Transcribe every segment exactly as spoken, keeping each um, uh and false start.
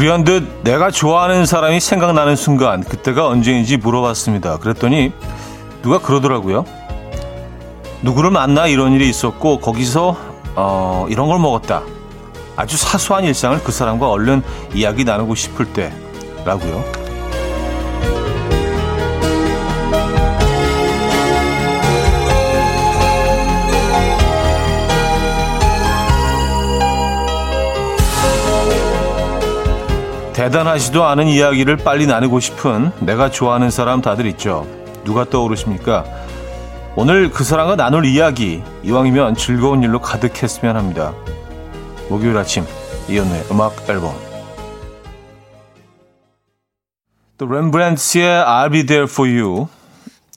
불현듯 내가 좋아하는 사람이 생각나는 순간, 그때가 언제인지 물어봤습니다. 그랬더니 누가 그러더라고요. 누구를 만나 이런 일이 있었고 거기서 어, 이런 걸 먹었다. 아주 사소한 일상을 그 사람과 얼른 이야기 나누고 싶을 때라고요. 대단하지도 않은 이야기를 빨리 나누고 싶은 내가 좋아하는 사람 다들 있죠. 누가 떠오르십니까? 오늘 그 사람과 나눌 이야기, 이왕이면 즐거운 일로 가득했으면 합니다. 목요일 아침 이연우의 음악 앨범. 또 렘브란트의 I'll Be There For You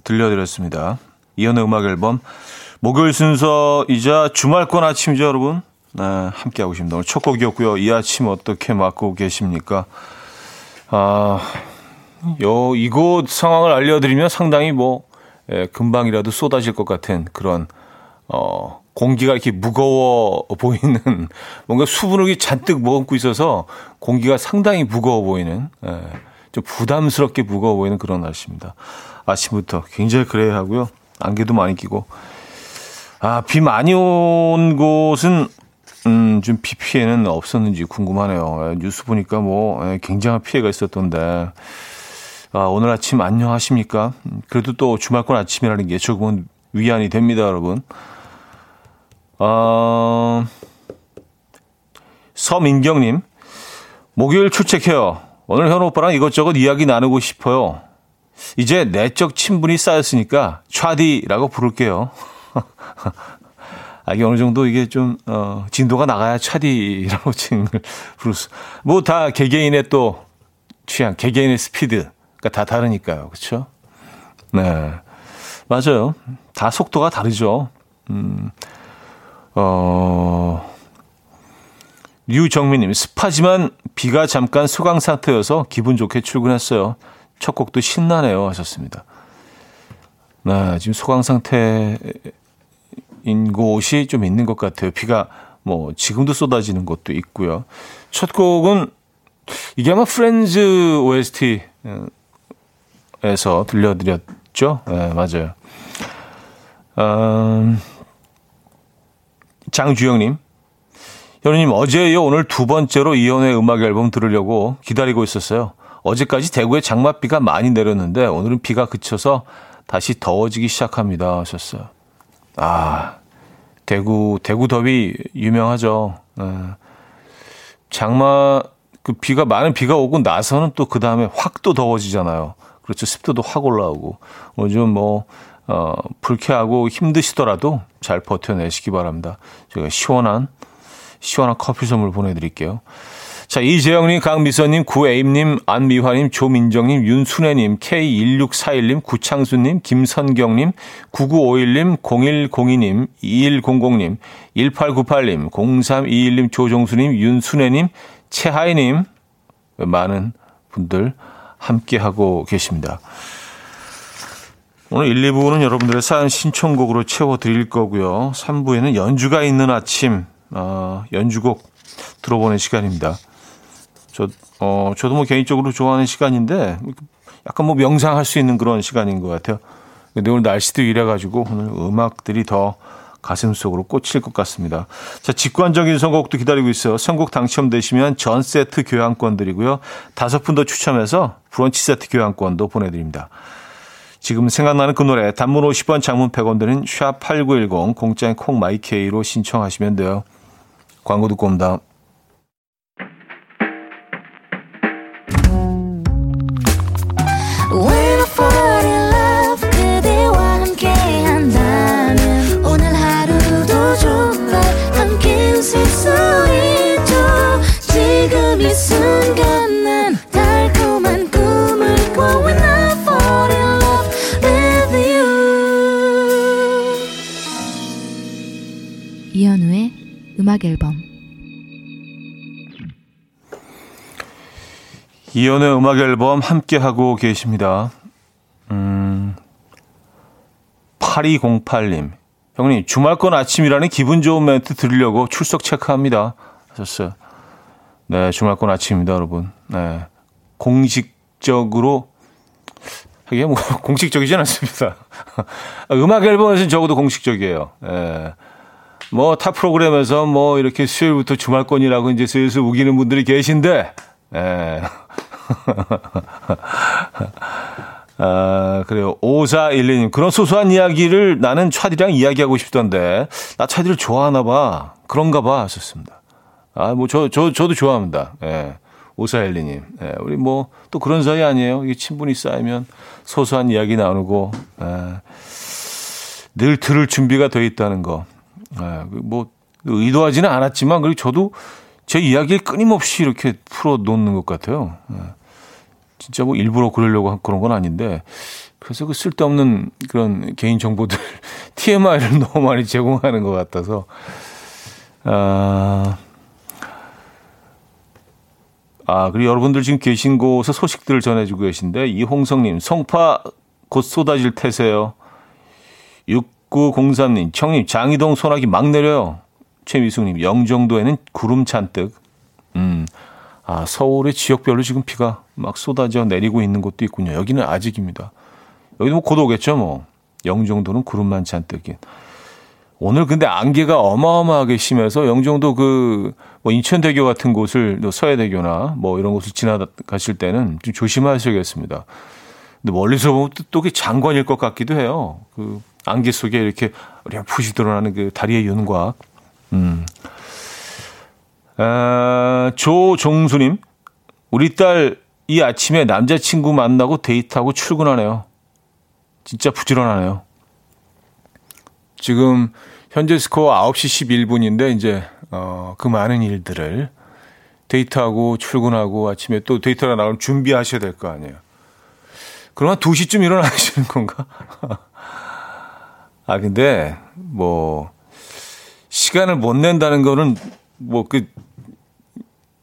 들려드렸습니다. 이연우의 음악 앨범 목요일 순서이자 주말권 아침이죠, 여러분. 네, 함께하고 계십니다. 오늘 첫 곡이었고요. 이 아침 어떻게 맞고 계십니까? 아, 요, 이곳 상황을 알려드리면 상당히 뭐, 예, 금방이라도 쏟아질 것 같은 그런, 어, 공기가 이렇게 무거워 보이는, 뭔가 수분을 잔뜩 머금고 있어서 공기가 상당히 무거워 보이는, 예, 좀 부담스럽게 무거워 보이는 그런 날씨입니다. 아침부터 굉장히 그래야 하고요. 안개도 많이 끼고. 아, 비 많이 온 곳은 음, 좀 비 피해는 없었는지 궁금하네요. 뉴스 보니까 뭐 굉장한 피해가 있었던데. 아, 오늘 아침 안녕하십니까? 그래도 또 주말권 아침이라는 게 조금은 위안이 됩니다, 여러분. 어, 서민경님, 목요일 출첵해요. 오늘 현우 오빠랑 이것저것 이야기 나누고 싶어요. 이제 내적 친분이 쌓였으니까 차디라고 부를게요. 아, 이게 어느 정도 이게 좀, 어, 진도가 나가야 차디라고 칭을 부를 수. 뭐 다 개개인의 또 취향, 개개인의 스피드가 다 다르니까요. 그쵸? 네. 맞아요. 다 속도가 다르죠. 음, 어, 유정민님, 습하지만 비가 잠깐 소강 상태여서 기분 좋게 출근했어요. 첫 곡도 신나네요. 하셨습니다. 네, 지금 소강 상태, 인 곳이 좀 있는 것 같아요. 비가 뭐 지금도 쏟아지는 것도 있고요. 첫 곡은 이게 아마 프렌즈 오에스티에서 들려드렸죠. 네, 맞아요. 음, 장주영님, 현우님 어제요 오늘 두 번째로 이현우의 음악 앨범 들으려고 기다리고 있었어요. 어제까지 대구에 장맛비가 많이 내렸는데 오늘은 비가 그쳐서 다시 더워지기 시작합니다. 하셨어요. 아, 대구, 대구 더위 유명하죠. 장마, 그 비가, 많은 비가 오고 나서는 또 그 다음에 확 또 더워지잖아요. 그렇죠. 습도도 확 올라오고. 요즘 뭐, 어, 불쾌하고 힘드시더라도 잘 버텨내시기 바랍니다. 제가 시원한, 시원한 커피 선물 보내드릴게요. 자, 이재영님, 강미선님, 구애임님, 안미화님, 조민정님, 윤순애님, 케이 일육사일님, 구창수님, 김선경님, 구구오일님, 공일공이님, 이일공공님, 일팔구팔님, 공삼이일님, 조종수님, 윤순애님, 채하이님, 많은 분들 함께하고 계십니다. 오늘 일, 이 부는 여러분들의 사연 신청곡으로 채워드릴 거고요. 삼 부에는 연주가 있는 아침, 어, 연주곡 들어보는 시간입니다. 저, 어, 저도 뭐 개인적으로 좋아하는 시간인데, 약간 뭐 명상할 수 있는 그런 시간인 것 같아요. 근데 오늘 날씨도 이래가지고, 오늘 음악들이 더 가슴속으로 꽂힐 것 같습니다. 자, 직관적인 선곡도 기다리고 있어요. 선곡 당첨되시면 전 세트 교환권 드리고요. 다섯 분 더 추첨해서 브런치 세트 교환권도 보내드립니다. 지금 생각나는 그 노래, 단문 오십 원, 장문 백 원 드린 샵 팔구일공, 공짜인 콩마이케이로 신청하시면 돼요. 광고 듣고 옵니다. 이현우의 음악 앨범. 이현우의 음악 앨범 함께 하고 계십니다. 음, 팔이공팔님, 형님 주말권 아침이라는 기분 좋은 멘트 들으려고 출석 체크합니다. 하셨어요. 네, 주말권 아침입니다, 여러분. 네, 공식적으로 이게 뭐 공식적이진 않습니다. 음악 앨범에서는 적어도 공식적이에요. 네. 뭐 타 프로그램에서 뭐 이렇게 수요일부터 주말권이라고 이제 슬슬 우기는 분들이 계신데, 네. 아, 그래요. 오사일이 님. 그런 소소한 이야기를 나는 차디랑 이야기하고 싶던데, 나 차디를 좋아하나 봐. 그런가 봐. 하셨습니다. 아, 뭐, 저, 저, 저도 좋아합니다. 예. 오사일이 님. 예. 우리 뭐, 또 그런 사이 아니에요. 이게 친분이 쌓이면 소소한 이야기 나누고, 예. 늘 들을 준비가 돼 있다는 거. 예. 뭐, 의도하지는 않았지만, 그리고 저도 제 이야기를 끊임없이 이렇게 풀어 놓는 것 같아요. 예. 진짜 뭐 일부러 그러려고 한 그런 건 아닌데, 그래서 그 쓸데없는 그런 개인 정보들 티엠아이를 너무 많이 제공하는 것 같아서. 아, 아 그리고 여러분들 지금 계신 곳에 소식들을 전해주고 계신데, 이홍성님, 송파 곧 쏟아질 태세요. 육구공삼 님, 청님, 장이동 소나기 막 내려요. 최미숙님, 영종도에는 구름 잔뜩. 음. 아, 서울의 지역별로 지금 비가 막 쏟아져 내리고 있는 곳도 있군요. 여기는 아직입니다. 여기도 뭐 곧 오겠죠, 뭐. 영종도는 구름만 잔뜩인. 오늘 근데 안개가 어마어마하게 심해서 영종도 그, 뭐 인천대교 같은 곳을, 서해대교나 뭐 이런 곳을 지나가실 때는 좀 조심하셔야겠습니다. 근데 멀리서 보면 또 그게 장관일 것 같기도 해요. 그 안개 속에 이렇게 푸시 드러나는 그 다리의 윤곽. 음. 아, 조종수님, 우리 딸 이 아침에 남자친구 만나고 데이트하고 출근하네요. 진짜 부지런하네요. 지금 현재 스코어 아홉 시 십일 분인데 이제 어, 그 많은 일들을 데이트하고 출근하고 아침에 또 데이트하러 나가면 준비하셔야 될 거 아니에요. 그러면 두 시쯤 일어나시는 건가? 아, 근데 뭐 시간을 못 낸다는 거는 뭐, 그,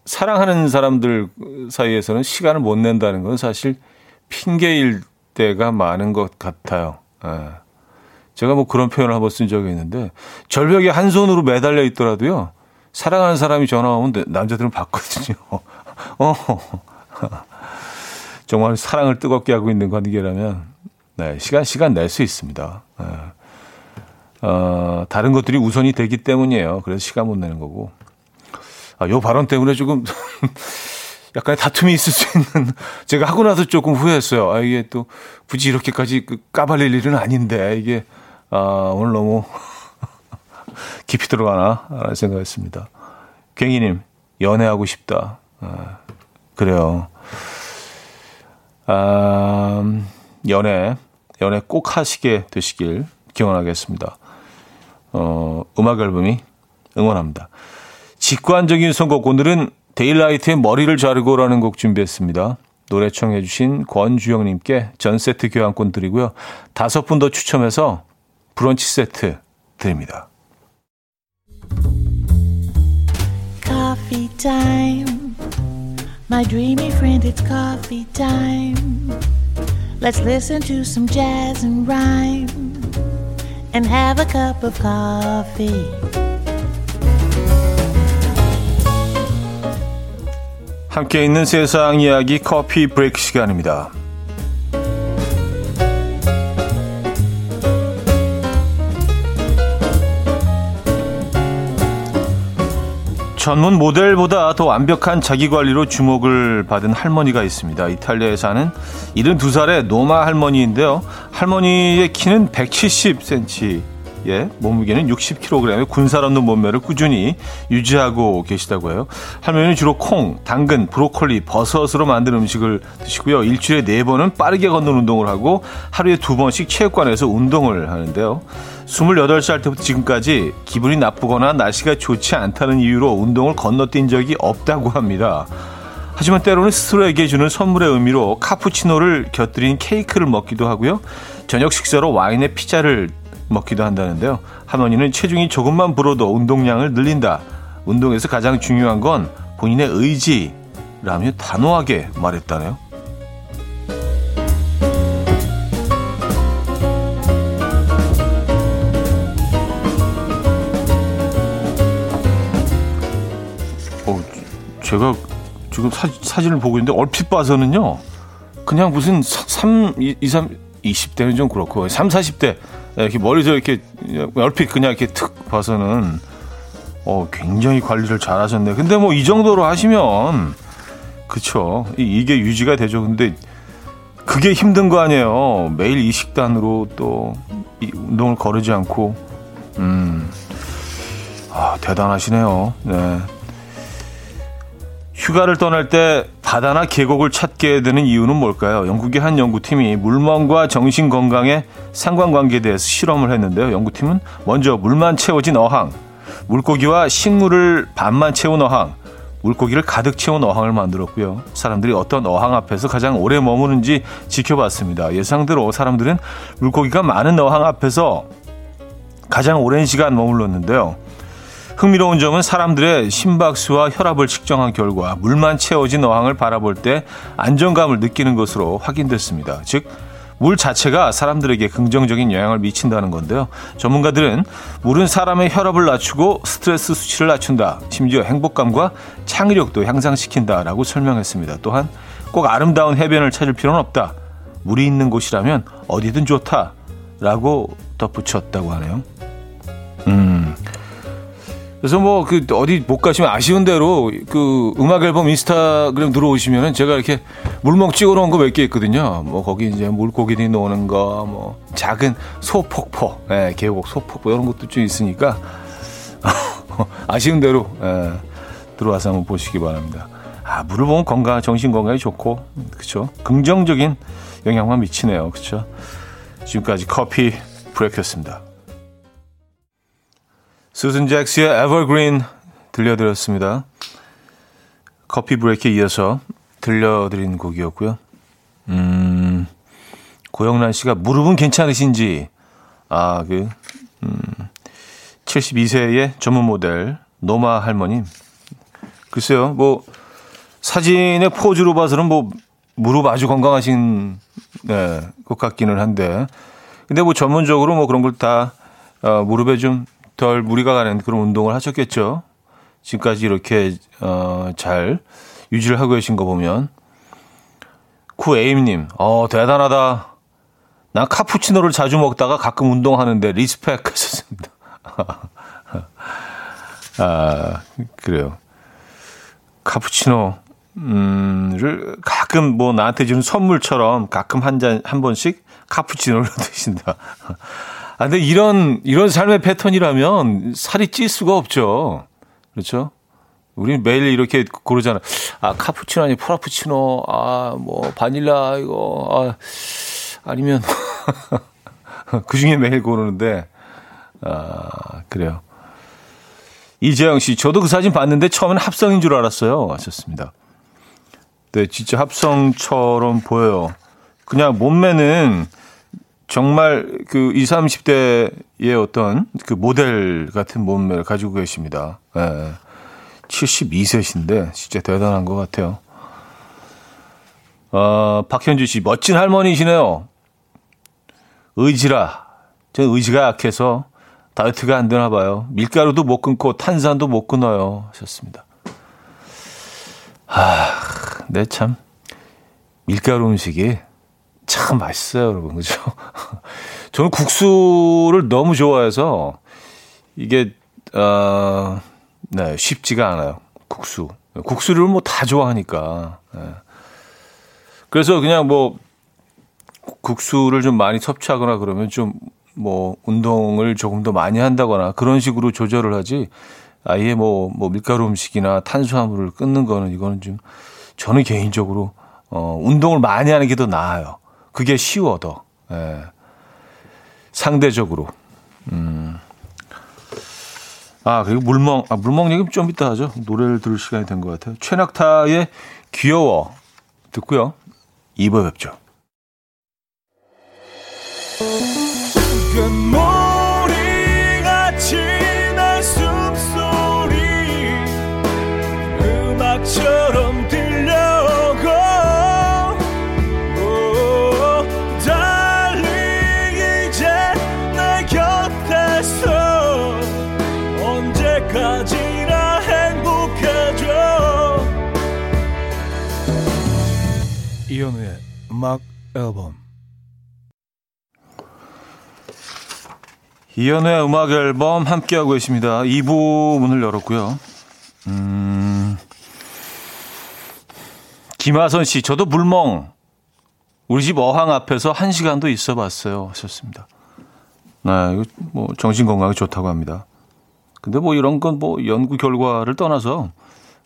사랑하는 사람들 사이에서는 시간을 못 낸다는 건 사실 핑계일 때가 많은 것 같아요. 예. 제가 뭐 그런 표현을 한번 쓴 적이 있는데, 절벽에 한 손으로 매달려 있더라도요, 사랑하는 사람이 전화 오면 남자들은 받거든요. 어. 정말 사랑을 뜨겁게 하고 있는 관계라면, 네, 시간, 시간 낼 수 있습니다. 예. 어, 다른 것들이 우선이 되기 때문이에요. 그래서 시간 못 내는 거고. 아, 요 발언 때문에 조금 약간의 다툼이 있을 수 있는, 제가 하고 나서 조금 후회했어요. 아, 이게 또 굳이 이렇게까지 까발릴 일은 아닌데, 이게, 아, 오늘 너무 깊이 들어가나? 라는 생각했습니다. 괭이님, 연애하고 싶다. 아, 그래요. 아, 연애, 연애 꼭 하시게 되시길 기원하겠습니다. 어, 음악 앨범이 응원합니다. 직관적인 선곡, 오늘은 데일라이트의 머리를 자르고라는 곡 준비했습니다. 노래 청해 주신 권주영님께 전세트 교환권 드리고요. 다섯 분 더 추첨해서 브런치 세트 드립니다. Coffee time. My dreamy friend, it's coffee time. Let's listen to some jazz and rhyme and have a cup of coffee. 함께 있는 세상 이야기 커피 브레이크 시간입니다. 전문 모델보다 더 완벽한 자기관리로 주목을 받은 할머니가 있습니다. 이탈리아에 사는 일흔두 살의 노마 할머니인데요. 할머니의 키는 백칠십 센티미터에 몸무게는 육십 킬로그램의 군살 없는 몸매를 꾸준히 유지하고 계시다고 해요. 할머니는 주로 콩, 당근, 브로콜리, 버섯으로 만든 음식을 드시고요. 일주일에 네 번은 빠르게 걷는 운동을 하고 하루에 두 번씩 체육관에서 운동을 하는데요. 스물여덟 살 때부터 지금까지 기분이 나쁘거나 날씨가 좋지 않다는 이유로 운동을 건너뛴 적이 없다고 합니다. 하지만 때로는 스스로에게 주는 선물의 의미로 카푸치노를 곁들인 케이크를 먹기도 하고요. 저녁 식사로 와인에 피자를 먹기도 한다는데요. 할머니는 체중이 조금만 불어도 운동량을 늘린다. 운동에서 가장 중요한 건 본인의 의지라며 단호하게 말했다네요. 제가 지금 사, 사진을 보고 있는데 얼핏 봐서는요. 그냥 무슨 삼, 이십 대는 좀 그렇고 삼, 사십 대 이렇게 머리서 이렇게 얼핏 그냥 이렇게 툭 봐서는 어, 굉장히 관리를 잘하셨네. 근데 뭐 이 정도로 하시면 그쵸. 이게 유지가 되죠. 근데 그게 힘든 거 아니에요. 매일 이 식단으로 또 이 운동을 거르지 않고. 음, 아, 대단하시네요. 네. 휴가를 떠날 때 바다나 계곡을 찾게 되는 이유는 뭘까요? 영국의 한 연구팀이 물만과 정신 건강의 상관관계에 대해서 실험을 했는데요. 연구팀은 먼저 물만 채워진 어항, 물고기와 식물을 반만 채운 어항, 물고기를 가득 채운 어항을 만들었고요. 사람들이 어떤 어항 앞에서 가장 오래 머무는지 지켜봤습니다. 예상대로 사람들은 물고기가 많은 어항 앞에서 가장 오랜 시간 머물렀는데요. 흥미로운 점은 사람들의 심박수와 혈압을 측정한 결과 물만 채워진 어항을 바라볼 때 안정감을 느끼는 것으로 확인됐습니다. 즉, 물 자체가 사람들에게 긍정적인 영향을 미친다는 건데요. 전문가들은 물은 사람의 혈압을 낮추고 스트레스 수치를 낮춘다, 심지어 행복감과 창의력도 향상시킨다라고 설명했습니다. 또한 꼭 아름다운 해변을 찾을 필요는 없다. 물이 있는 곳이라면 어디든 좋다라고 덧붙였다고 하네요. 음. 그래서 뭐 그 어디 못 가시면 아쉬운 대로 그 음악 앨범 인스타그램 들어오시면은 제가 이렇게 물멍 찍어놓은 거 몇 개 있거든요. 뭐 거기 이제 물고기들이 노는 거, 뭐 작은 소폭포, 예, 계곡 소폭포 이런 것도 좀 있으니까 아쉬운 대로 예, 들어와서 한번 보시기 바랍니다. 아, 물을 보면 건강, 정신 건강이 좋고, 그렇죠. 긍정적인 영향만 미치네요, 그렇죠. 지금까지 커피 브레이크였습니다. 수슨 잭스의 에버그린 들려드렸습니다. 커피 브레이크에 이어서 들려드린 곡이었고요. 음, 고영란 씨가 무릎은 괜찮으신지, 아, 그, 음, 칠십이 세의 전문 모델, 노마 할머님. 글쎄요, 뭐, 사진의 포즈로 봐서는 뭐, 무릎 아주 건강하신, 네, 것 같기는 한데. 근데 뭐, 전문적으로 뭐 그런 걸 다, 어, 무릎에 좀, 덜 무리가 가는 그런 운동을 하셨겠죠. 지금까지 이렇게 어, 잘 유지를 하고 계신 거 보면. 구에임님, 어, 대단하다. 난 카푸치노를 자주 먹다가 가끔 운동하는데 리스펙 하셨습니다. 아, 그래요. 카푸치노, 음, 를 가끔 뭐 나한테 주는 선물처럼 가끔 한 잔, 한 번씩 카푸치노를 드신다. 아, 근데 이런, 이런 삶의 패턴이라면 살이 찔 수가 없죠. 그렇죠? 우리는 매일 이렇게 고르잖아. 아, 카푸치노 아니, 프라푸치노, 아, 뭐, 바닐라, 이거, 아, 아니면, 그 중에 매일 고르는데, 아, 그래요. 이재영 씨, 저도 그 사진 봤는데 처음엔 합성인 줄 알았어요. 하셨습니다. 네, 진짜 합성처럼 보여요. 그냥 몸매는, 정말 그 이십, 삼십 대의 어떤 그 모델 같은 몸매를 가지고 계십니다. 예. 칠십이 세신데 진짜 대단한 것 같아요. 어, 박현주 씨, 멋진 할머니시네요. 의지라. 저 의지가 약해서 다이어트가 안 되나 봐요. 밀가루도 못 끊고 탄산도 못 끊어요. 하셨습니다. 아, 네, 참. 밀가루 음식이 참 맛있어요, 여러분. 그죠? 저는 국수를 너무 좋아해서 이게, 어, 네, 쉽지가 않아요. 국수. 국수를 뭐 다 좋아하니까. 네. 그래서 그냥 뭐 국수를 좀 많이 섭취하거나 그러면 좀 뭐 운동을 조금 더 많이 한다거나 그런 식으로 조절을 하지 아예 뭐, 뭐 밀가루 음식이나 탄수화물을 끊는 거는 이거는 좀 저는 개인적으로 어, 운동을 많이 하는 게 더 나아요. 그게 쉬워 더. 예. 상대적으로. 음. 아, 그리고 물멍, 아, 물멍 얘기 좀 이따 하죠. 노래를 들을 시간이 된 것 같아요. 최낙타의 귀여워 듣고요. 이 부에 뵙죠. 금모리같이 날 숨소리 음악처럼 언제까지나 행복해져 음악 앨범. 이현우의 음악 앨범 함께하고 계십니다. 이 부 문을 열었고요. 음, 김하선 씨, 저도 물멍. 우리 집 어항 앞에서 한 시간도 있어 봤어요. 하셨습니다. 네, 이거 뭐 정신 건강에 좋다고 합니다. 근데 뭐 이런 건 뭐 연구 결과를 떠나서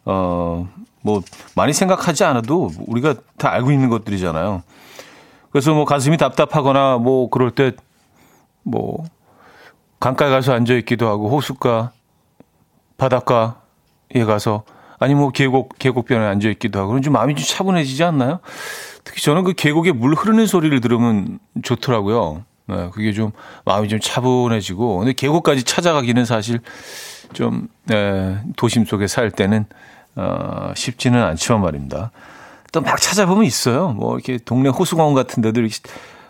어, 뭐 많이 생각하지 않아도 우리가 다 알고 있는 것들이잖아요. 그래서 뭐 가슴이 답답하거나 뭐 그럴 때 뭐 강가에 가서 앉아 있기도 하고 호숫가, 바닷가에 가서 아니 뭐 계곡 계곡변에 앉아 있기도 하고 그런 좀 마음이 좀 차분해지지 않나요? 특히 저는 그 계곡에 물 흐르는 소리를 들으면 좋더라고요. 네, 그게 좀 마음이 좀 차분해지고. 근데 계곡까지 찾아가기는 사실 좀 에, 도심 속에 살 때는 어, 쉽지는 않지만 말입니다. 또 막 찾아보면 있어요. 뭐 이렇게 동네 호수공원 같은 데들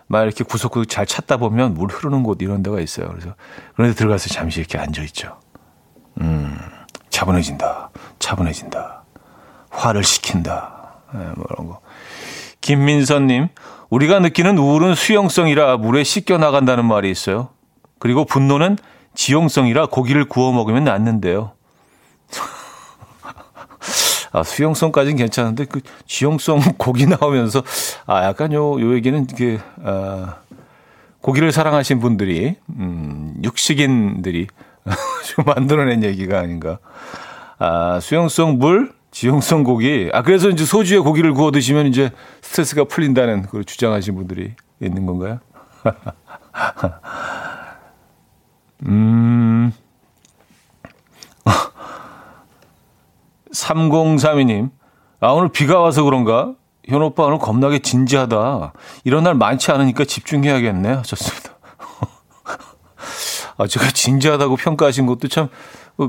막 이렇게 구석구석 잘 찾다 보면 물 흐르는 곳 이런 데가 있어요. 그래서 그런 데 들어가서 잠시 이렇게 앉아 있죠. 음, 차분해진다, 차분해진다, 화를 식힌다, 네, 뭐 이런 거. 김민선님, 우리가 느끼는 우울은 수용성이라 물에 씻겨 나간다는 말이 있어요. 그리고 분노는 지용성이라 고기를 구워 먹으면 낫는데요. 아, 수용성까지는 괜찮은데 그 지용성 고기 나오면서 아 약간 요, 요 얘기는 그 아, 고기를 사랑하신 분들이 음, 육식인들이 좀 만들어낸 얘기가 아닌가. 아, 수용성 물, 지용성 고기. 아, 그래서 이제 소주에 고기를 구워 드시면 이제 스트레스가 풀린다는 그걸 주장하신 분들이 있는 건가요? 음. 삼공삼이 님. 아, 오늘 비가 와서 그런가? 현우 오빠 오늘 겁나게 진지하다. 이런 날 많지 않으니까 집중해야겠네. 하셨습니다. 아, 제가 진지하다고 평가하신 것도 참,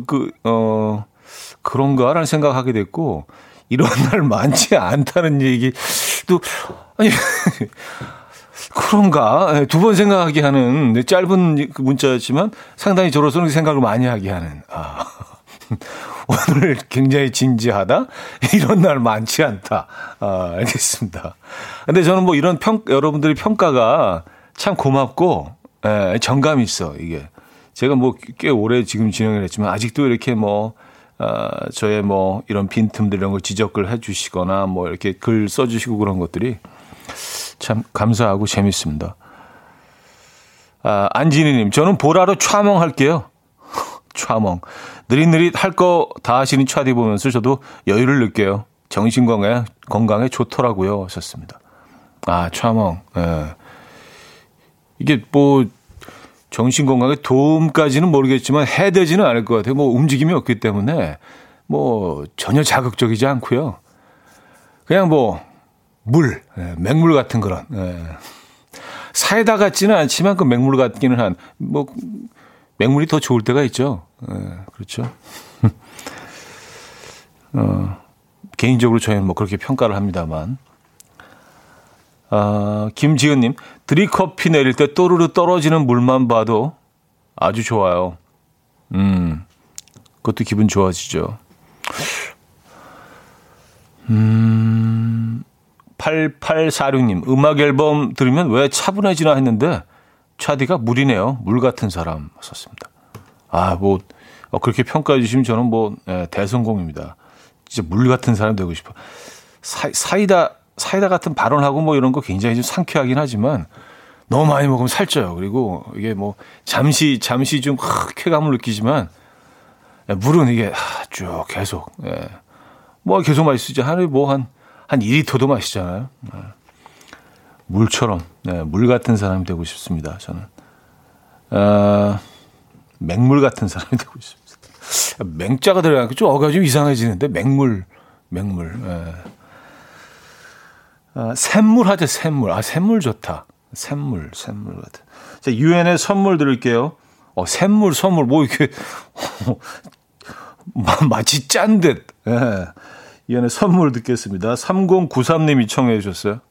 그, 어, 그런가라는 생각하게 됐고, 이런 날 많지 않다는 얘기도, 아니, 그런가? 두 번 생각하게 하는, 짧은 문자였지만 상당히 저로서는 생각을 많이 하게 하는, 아, 오늘 굉장히 진지하다? 이런 날 많지 않다. 아, 알겠습니다. 근데 저는 뭐 이런 평, 여러분들의 평가가 참 고맙고, 예, 정감이 있어, 이게. 제가 뭐 꽤 오래 지금 진행을 했지만, 아직도 이렇게 뭐, 아, 저의 뭐 이런 빈틈들 이런 걸 지적을 해주시거나 뭐 이렇게 글 써주시고 그런 것들이 참 감사하고 재밌습니다. 아, 안진희님, 저는 보라로 촤멍할게요. 촤멍. 느릿느릿 할 거 다 하시는 차디 보면서 저도 여유를 느껴요. 정신 건강에 건강에 좋더라고요. 하셨습니다. 아, 촤멍. 예. 이게 뭐 정신 건강에 도움까지는 모르겠지만 해되지는 않을 것 같아요. 뭐 움직임이 없기 때문에 뭐 전혀 자극적이지 않고요. 그냥 뭐 물, 맹물 같은 그런 사이다 같지는 않지만 그 맹물 같기는 한 뭐 맹물이 더 좋을 때가 있죠. 그렇죠. 어, 개인적으로 저희는 뭐 그렇게 평가를 합니다만. 아, 김지은님, 드립커피 내릴 때 또르르 떨어지는 물만 봐도 아주 좋아요. 음, 그것도 기분 좋아지죠. 음, 팔팔사육 님, 음악 앨범 들으면 왜 차분해지나 했는데 차디가 물이네요. 물 같은 사람 썼습니다. 아, 뭐 어, 그렇게 평가해 주시면 저는 뭐 예, 대성공입니다. 진짜 물 같은 사람 되고 싶어. 사, 사이다. 사이다 같은 발언하고 뭐 이런 거 굉장히 좀 상쾌하긴 하지만 너무 많이 먹으면 살쪄요. 그리고 이게 뭐 잠시 잠시 좀 쾌감을 느끼지만 물은 이게 쭉 계속 예. 뭐 계속 마시지 하루에 뭐 한 한 이 리터도 마시잖아요. 예. 물처럼 예, 물 같은 사람이 되고 싶습니다. 저는 아, 맹물 같은 사람이 되고 싶습니다. 맹자가 들어가니까 좀 어가 좀 이상해지는데 맹물 맹물. 예. 아, 샘물 하죠, 샘물. 아, 샘물 좋다. 샘물, 샘물 같은. 자, 유엔의 선물 드릴게요. 어, 샘물, 선물. 뭐, 이렇게, 마치 짠 듯. 예. 유엔의 선물 듣겠습니다. 삼공구삼 님이 청해 주셨어요.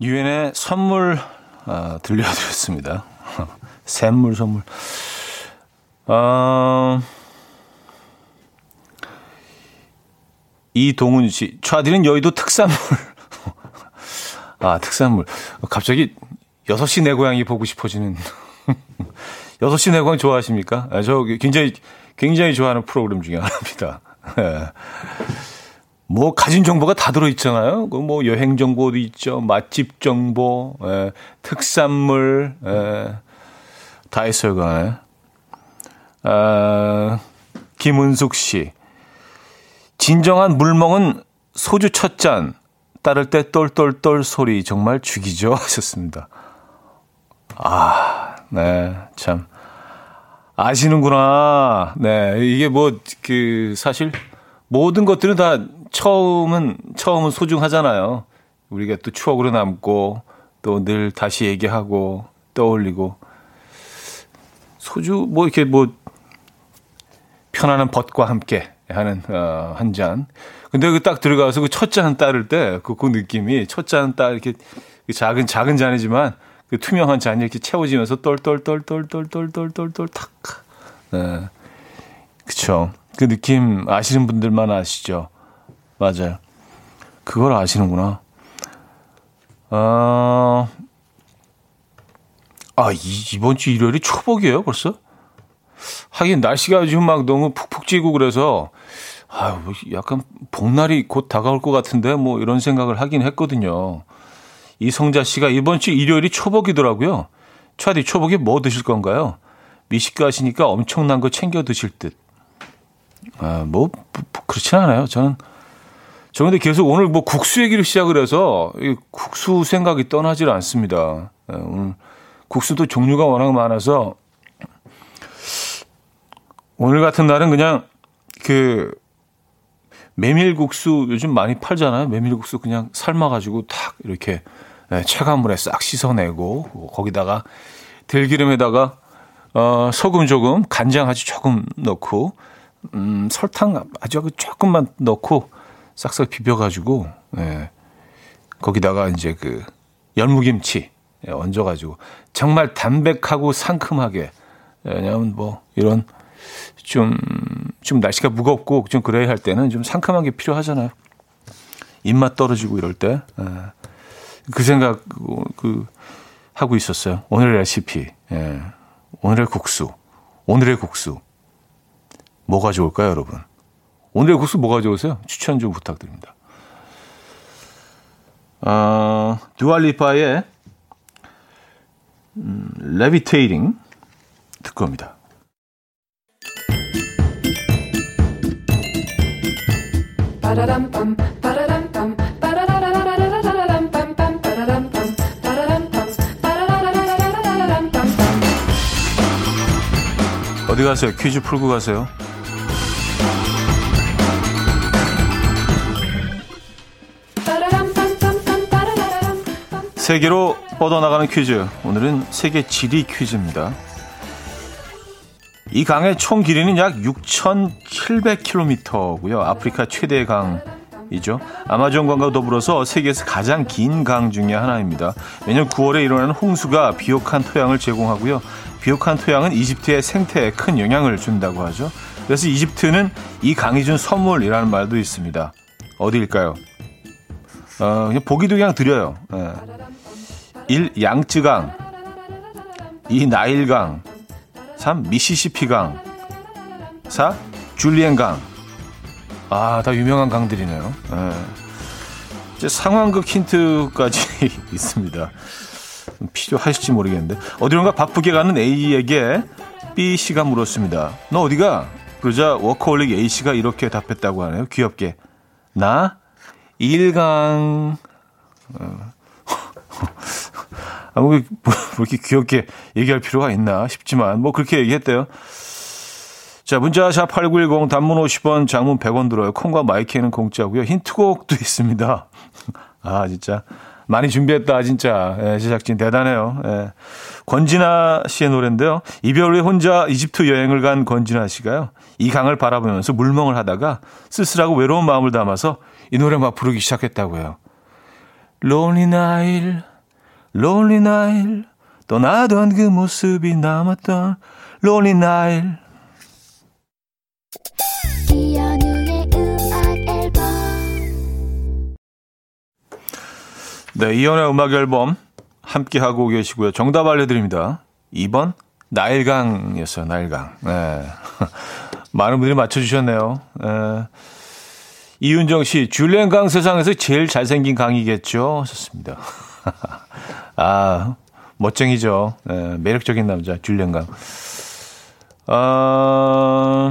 유엔의 선물, 아, 들려드렸습니다. 샘물, 선물. 아, 이동훈 씨, 좌디는 여의도 특산물. 아, 특산물. 갑자기 여섯 시 내 고양이 보고 싶어지는. 여섯 시 내 고양이 좋아하십니까? 네, 저 굉장히, 굉장히 좋아하는 프로그램 중에 하나입니다. 네. 뭐, 가진 정보가 다 들어있잖아요. 뭐, 여행 정보도 있죠. 맛집 정보, 예, 특산물, 예, 다 있어요, 그 안에. 아, 김은숙 씨. 진정한 물멍은 소주 첫 잔, 따를 때 똘똘똘 소리 정말 죽이죠. 하셨습니다. 아, 네, 참. 아시는구나. 네, 이게 뭐, 그, 사실. 모든 것들은 다 처음은, 처음은 소중하잖아요. 우리가 또 추억으로 남고, 또 늘 다시 얘기하고, 떠올리고. 소주, 뭐, 이렇게 뭐, 편안한 벗과 함께 하는, 어, 한 잔. 근데 그 딱 들어가서 그 첫 잔 따를 때, 그, 그 느낌이, 첫 잔 따, 이렇게 작은, 작은 잔이지만, 그 투명한 잔이 이렇게 채워지면서 똘똘똘똘똘똘똘똘똘 탁. 네. 그쵸. 그 느낌 아시는 분들만 아시죠. 맞아요. 그걸 아시는구나. 어... 아, 이, 이번 주 일요일이 초복이에요, 벌써? 하긴 날씨가 지금 막 너무 푹푹 찌고 그래서 아, 약간 복날이 곧 다가올 것 같은데 뭐 이런 생각을 하긴 했거든요. 이성자 씨가 이번 주 일요일이 초복이더라고요. 차디 초복에 뭐 드실 건가요? 미식가시니까 엄청난 거 챙겨 드실 듯. 아, 뭐, 그렇진 않아요. 저는, 저 근데 계속 오늘 뭐 국수 얘기를 시작을 해서 이 국수 생각이 떠나질 않습니다. 네, 오늘 국수도 종류가 워낙 많아서 오늘 같은 날은 그냥 그 메밀국수 요즘 많이 팔잖아요. 메밀국수 그냥 삶아가지고 탁 이렇게 차가운 물에 싹 씻어내고 거기다가 들기름에다가 어, 소금 조금, 간장 아주 조금 넣고 음, 설탕 아주 조금만 넣고 싹싹 비벼가지고, 예. 거기다가 이제 그 열무김치 예, 얹어가지고 정말 담백하고 상큼하게. 예, 왜냐하면 뭐 이런 좀, 좀 날씨가 무겁고 좀 그래야 할 때는 좀 상큼한 게 필요하잖아요. 입맛 떨어지고 이럴 때. 예. 그 생각, 그, 하고 있었어요. 오늘의 레시피. 예. 오늘의 국수. 오늘의 국수. 뭐가 좋을까요, 여러분? 오늘의 국수 뭐가 좋으세요? 추천 좀 부탁드립니다. 어, 두알리파의 음, 레비테이팅 듣고 옵니다. 빠라람밤 어디 가세요? 퀴즈 풀고 가세요. 세계로 뻗어나가는 퀴즈. 오늘은 세계 지리 퀴즈입니다. 이 강의 총 길이는 약 육천칠백 킬로미터고요. 아프리카 최대의 강이죠. 아마존강과 더불어서 세계에서 가장 긴 강 중에 하나입니다. 매년 구월에 일어나는 홍수가 비옥한 토양을 제공하고요. 비옥한 토양은 이집트의 생태에 큰 영향을 준다고 하죠. 그래서 이집트는 이 강이 준 선물이라는 말도 있습니다. 어디일까요? 어, 그냥 보기도 그냥 드려요. 네. 일. 양쯔강 이. 나일강 삼. 미시시피강 사. 줄리엔강 아, 다 유명한 강들이네요. 네. 이제 상황극 힌트까지 있습니다. 필요하실지 모르겠는데 어디론가 바쁘게 가는 A에게 B씨가 물었습니다. 너 어디가? 그러자 워커홀릭 A씨가 이렇게 답했다고 하네요. 귀엽게. 나? 일강. 아무리 뭐 이렇게 귀엽게 얘기할 필요가 있나 싶지만 뭐 그렇게 얘기했대요. 자, 문자 샵 팔구일공 단문 오십 원 장문 백 원 들어요. 콩과 마이키는 공짜고요. 힌트곡도 있습니다. 아, 진짜 많이 준비했다 진짜. 예, 제작진 대단해요. 예. 권진아 씨의 노래인데요. 이별 후에 혼자 이집트 여행을 간 권진아 씨가요. 이 강을 바라보면서 물멍을 하다가 쓸쓸하고 외로운 마음을 담아서 이 노래 막 부르기 시작했다고요. Lonely Nile, Lonely Nile, 떠나던 그 모습이 남았던 Lonely Nile. 이현우의 음악 앨범 네, 이현의 음악 앨범 함께하고 계시고요. 정답 알려드립니다. 이 번 나일강이었어요. 나일강. 네. 많은 분들이 맞춰주셨네요. 네. 이윤정 씨, 줄리엔 강 세상에서 제일 잘생긴 강이겠죠? 하셨습니다. 아, 멋쟁이죠. 네, 매력적인 남자, 줄리엔 강. 어...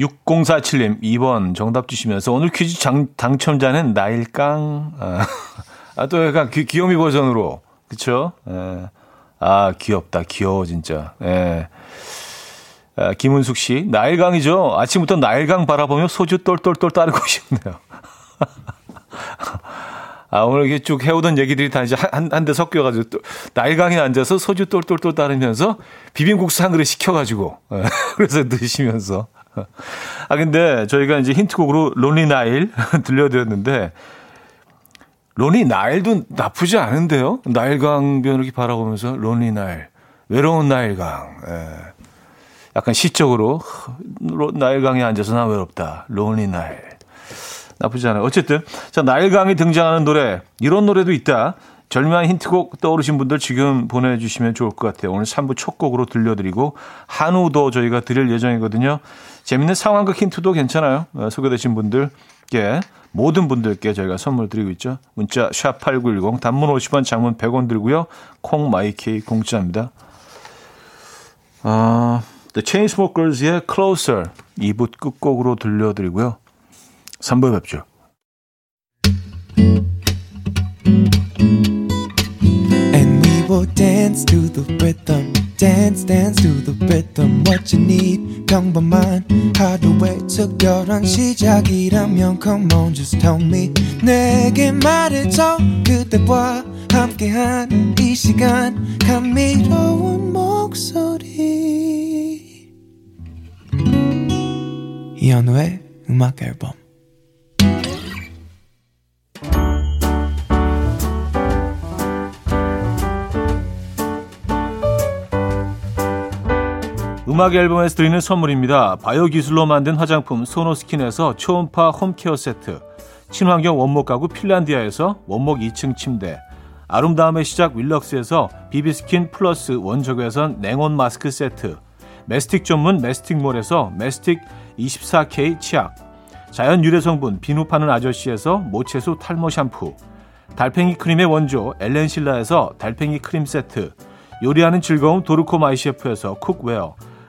육공사칠님 이 번 정답 주시면서 오늘 퀴즈 장, 당첨자는 나일강. 아, 아, 또 약간 귀, 귀요미 버전으로. 그쵸? 에. 아, 귀엽다. 귀여워 진짜. 에. 아, 김은숙 씨. 나일강이죠. 아침부터 나일강 바라보며 소주 똘똘똘 따르고 싶네요. 아, 오늘 이렇게 쭉 해오던 얘기들이 다 이제 한, 한 대 섞여가지고, 또, 나일강에 앉아서 소주 똘똘똘 따르면서 비빔국수 한 그릇 시켜가지고, 그래서 드시면서. 아, 근데 저희가 이제 힌트곡으로 론리 나일 들려드렸는데, 론리 나일도 나쁘지 않은데요? 나일강변 이렇게 바라보면서, 론리 나일, 외로운 나일강. 예. 약간 시적으로, 나일강에 앉아서 난 외롭다. 론리 나일. 나쁘지 않아요. 어쨌든 자, 나일강이 등장하는 노래, 이런 노래도 있다. 절묘한 힌트곡 떠오르신 분들 지금 보내주시면 좋을 것 같아요. 오늘 삼 부 첫 곡으로 들려드리고 한우도 저희가 드릴 예정이거든요. 재밌는 상황극 힌트도 괜찮아요. 소개되신 분들께, 모든 분들께 저희가 선물 드리고 있죠. 문자 샵팔구일공, 단문 오십 원, 장문 백 원 들고요. 콩마이케이 공짜입니다. 어, The Chainsmokers의 Closer 이 부 끝곡으로 들려드리고요. 삼 부에 뵙죠. And we will dance to the rhythm. Dance, dance to the rhythm. What you need, 평범한 하루의 특별한 시작이라면 come on, just tell me. 내게 말해줘, 그대와 함께한 이 시간, 감미로운 목소리. 이현우의 음악 앨범. 음악 앨범에서 드리는 선물입니다. 바이오 기술로 만든 화장품 소노스킨에서 초음파 홈케어 세트, 친환경 원목 가구 핀란디아에서 원목 이 층 침대, 아름다움의 시작 윌럭스에서 비비스킨 플러스 원적외선 냉온 마스크 세트, 메스틱 전문 메스틱몰에서 메스틱 이십사 케이 치약, 자연 유래 성분 비누 파는 아저씨에서 모체수 탈모 샴푸, 달팽이 크림의 원조 엘렌실라에서 달팽이 크림 세트, 요리하는 즐거움 도르코 마이셰프에서 쿡웨어,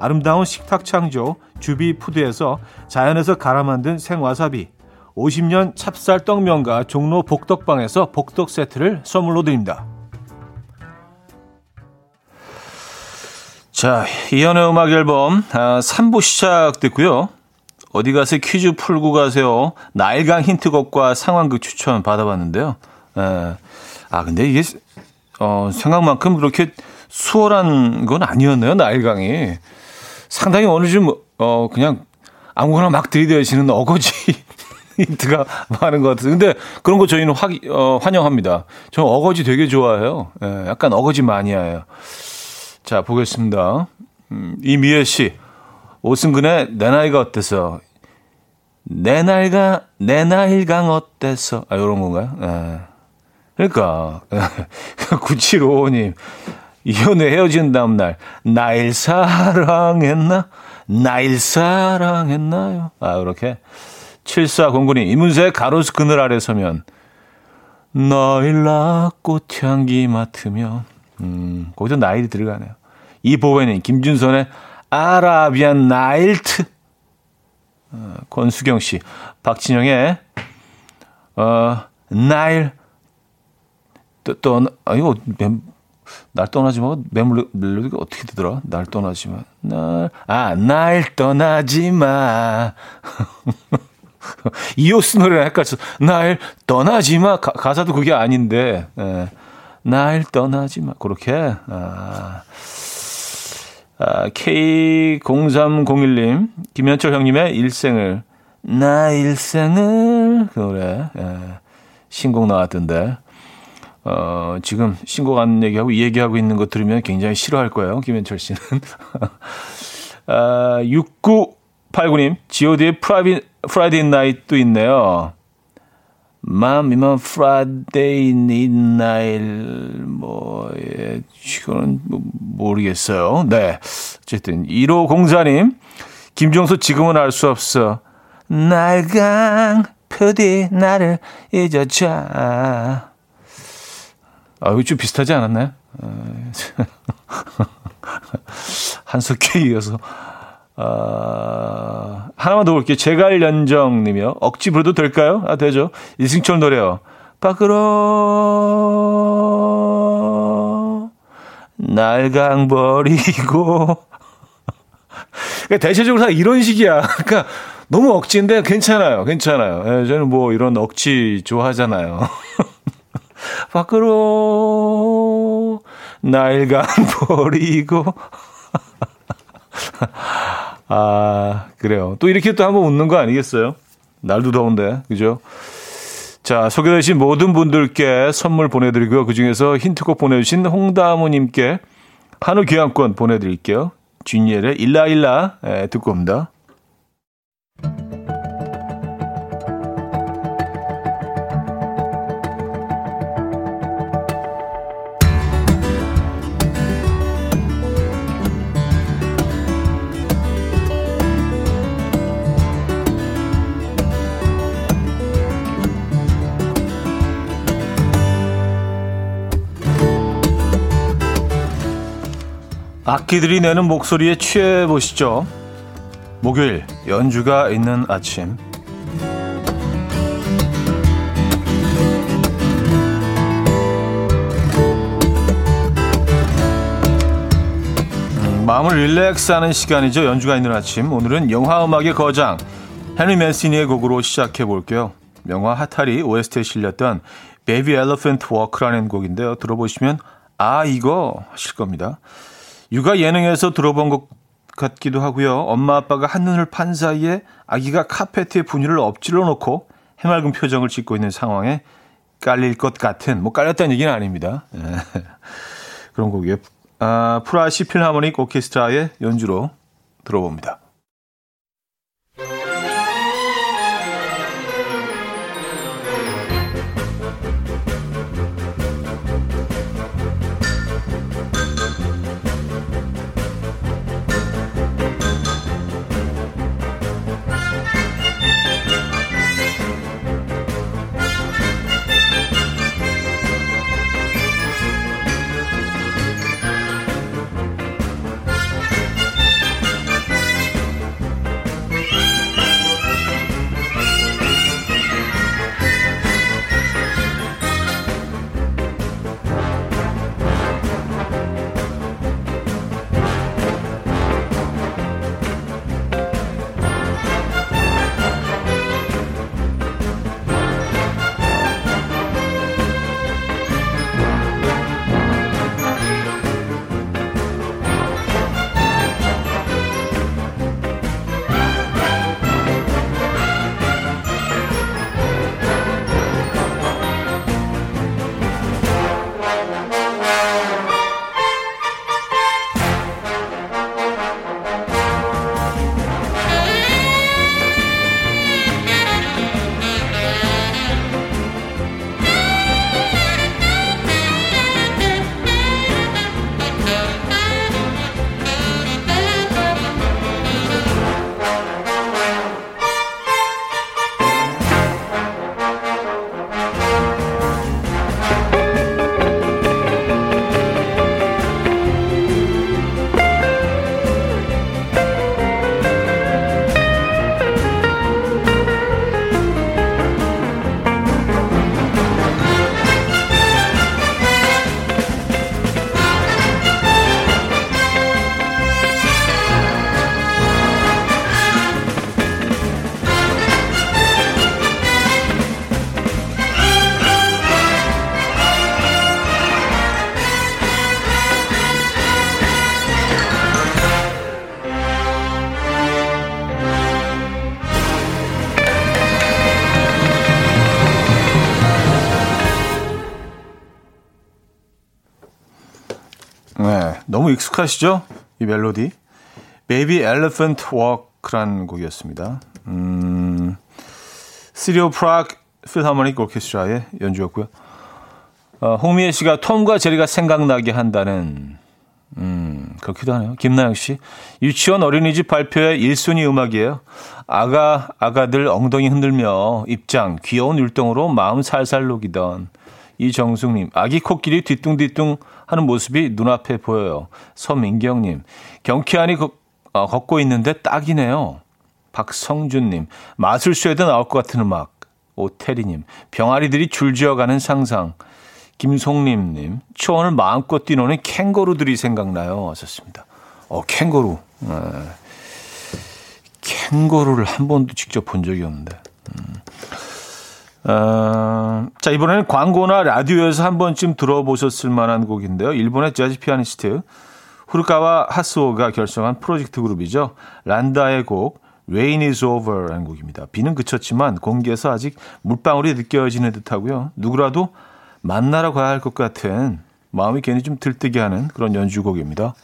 아름다운 식탁 창조 주비푸드에서 자연에서 갈아 만든 생와사비, 오십 년 찹쌀 떡면과 종로 복덕방에서 복덕 세트를 선물로 드립니다. 자, 이현의 음악 앨범 삼 부 시작됐고요. 어디 가세요? 퀴즈 풀고 가세요. 나일강 힌트곡과 상황극 추천 받아봤는데요. 에, 아 근데 이게 어, 생각만큼 그렇게 수월한 건 아니었네요. 나일강이. 상당히 어느 좀, 어, 그냥 아무거나 막 들이대시는 어거지 힌트가 많은 것 같아요. 근데 그런 거 저희는 확, 어, 환영합니다. 저는 어거지 되게 좋아해요. 예, 약간 어거지 마니아예요. 자, 보겠습니다. 음, 이미애 씨, 오승근의 내 나이가 어때서? 내 나이가, 내 나일강 어때서? 아, 요런 건가요? 예. 그러니까, 구칠오오님. 이혼에 헤어진 다음날 나일 사랑했나? 나일 사랑했나요? 아, 이렇게 칠사공구님 이문세의 가로수 그늘 아래 서면 나일락 꽃향기 맡으며 음, 거기도 나일이 들어가네요. 이보배님, 김준선의 아라비안 나일트. 어, 권수경 씨, 박진영의 어, 나일. 또, 또, 아, 이거, 맴, 날 떠나지만, 멜로디가 멜로, 어떻게 되더라? 날 떠나지만. 날, 아, 날 떠나지마. 이오스 노래랑 헷갈렸어. 날 떠나지마. 가, 가사도 그게 아닌데. 에, 날 떠나지마. 그렇게. 아. 아, 케이 공삼공일 님, 김현철 형님의 일생을. 나 일생을. 그 노래. 에, 신곡 나왔던데. 어, 지금 신곡 안 얘기하고 이 얘기하고 있는 거 들으면 굉장히 싫어할 거예요. 김현철 씨는. 아, 육구팔구 님, 지오디의 프라이빗, 프라이데이 나잇도 있네요. 맘이만 프라이데이 나잇, 뭐, 예, 이거는 모르겠어요. 네. 어쨌든, 일오공사 님, 김종수 지금은 알 수 없어. 날강 표디 나를 잊어줘. 아, 이거 좀 비슷하지 않았나요? 한석규에 이어서. 아, 하나만 더 볼게요. 제갈연정님이요. 억지 부르도 될까요? 아, 되죠. 이승철 노래요. 밖으로 날강 버리고. 그러니까 대체적으로 다 이런 식이야. 그러니까 너무 억지인데 괜찮아요. 괜찮아요. 예, 저는 뭐 이런 억지 좋아하잖아요. 밖으로 날강 버리고. 아, 그래요. 또 이렇게 또 한번 웃는 거 아니겠어요? 날도 더운데, 그죠? 자, 소개되신 모든 분들께 선물 보내드리고요. 그중에서 힌트곡 보내주신 홍다무님께 한우 교환권 보내드릴게요. 주니엘의 일라일라 예, 듣고 옵니다. 악기들이 내는 목소리에 취해보시죠. 목요일 연주가 있는 아침. 음, 마음을 릴렉스하는 시간이죠. 연주가 있는 아침. 오늘은 영화음악의 거장 헨리 맨시니의 곡으로 시작해볼게요. 영화 하탈이 오에스티에 실렸던 Baby Elephant Walk라는 곡인데요. 들어보시면 아 이거 하실 겁니다. 육아 예능에서 들어본 것 같기도 하고요. 엄마 아빠가 한눈을 판 사이에 아기가 카페트에 분유를 엎질러 놓고 해맑은 표정을 짓고 있는 상황에 깔릴 것 같은, 뭐 깔렸다는 얘기는 아닙니다. 그런 곡이에요. 아, 프라시 필하모닉 오케스트라의 연주로 들어봅니다. 너무 익숙하시죠? 이 멜로디. Baby Elephant Walk라는 곡이었습니다. 음, 시리오 프라크 필하모닉 오케스트라의 연주였고요. 어, 홍미애 씨가 톰과 제리가 생각나게 한다는, 음, 그렇기도 하네요. 김나영 씨. 유치원 어린이집 발표회 일 순위 음악이에요. 아가, 아가들 엉덩이 흔들며 입장, 귀여운 율동으로 마음 살살 녹이던 이정숙님. 아기 코끼리 뒤뚱뒤뚱 하는 모습이 눈앞에 보여요. 서민경님. 경쾌하니 거, 어, 걷고 있는데 딱이네요. 박성준님. 마술쇼에도 나올 것 같은 음악. 오태리님. 병아리들이 줄지어가는 상상. 김송림님, 초원을 마음껏 뛰노는 캥거루들이 생각나요. 하셨습니다. 어, 캥거루. 네. 캥거루를 한 번도 직접 본 적이 없는데. 음. 어, 자, 이번에는 광고나 라디오에서 한 번쯤 들어보셨을 만한 곡인데요. 일본의 재즈 피아니스트 후르카와 하스오가 결성한 프로젝트 그룹이죠. 란다의 곡 Rain is Over라는 곡입니다. 비는 그쳤지만 공기에서 아직 물방울이 느껴지는 듯하고요. 누구라도 만나러 가야 할 것 같은 마음이 괜히 좀 들뜨게 하는 그런 연주곡입니다.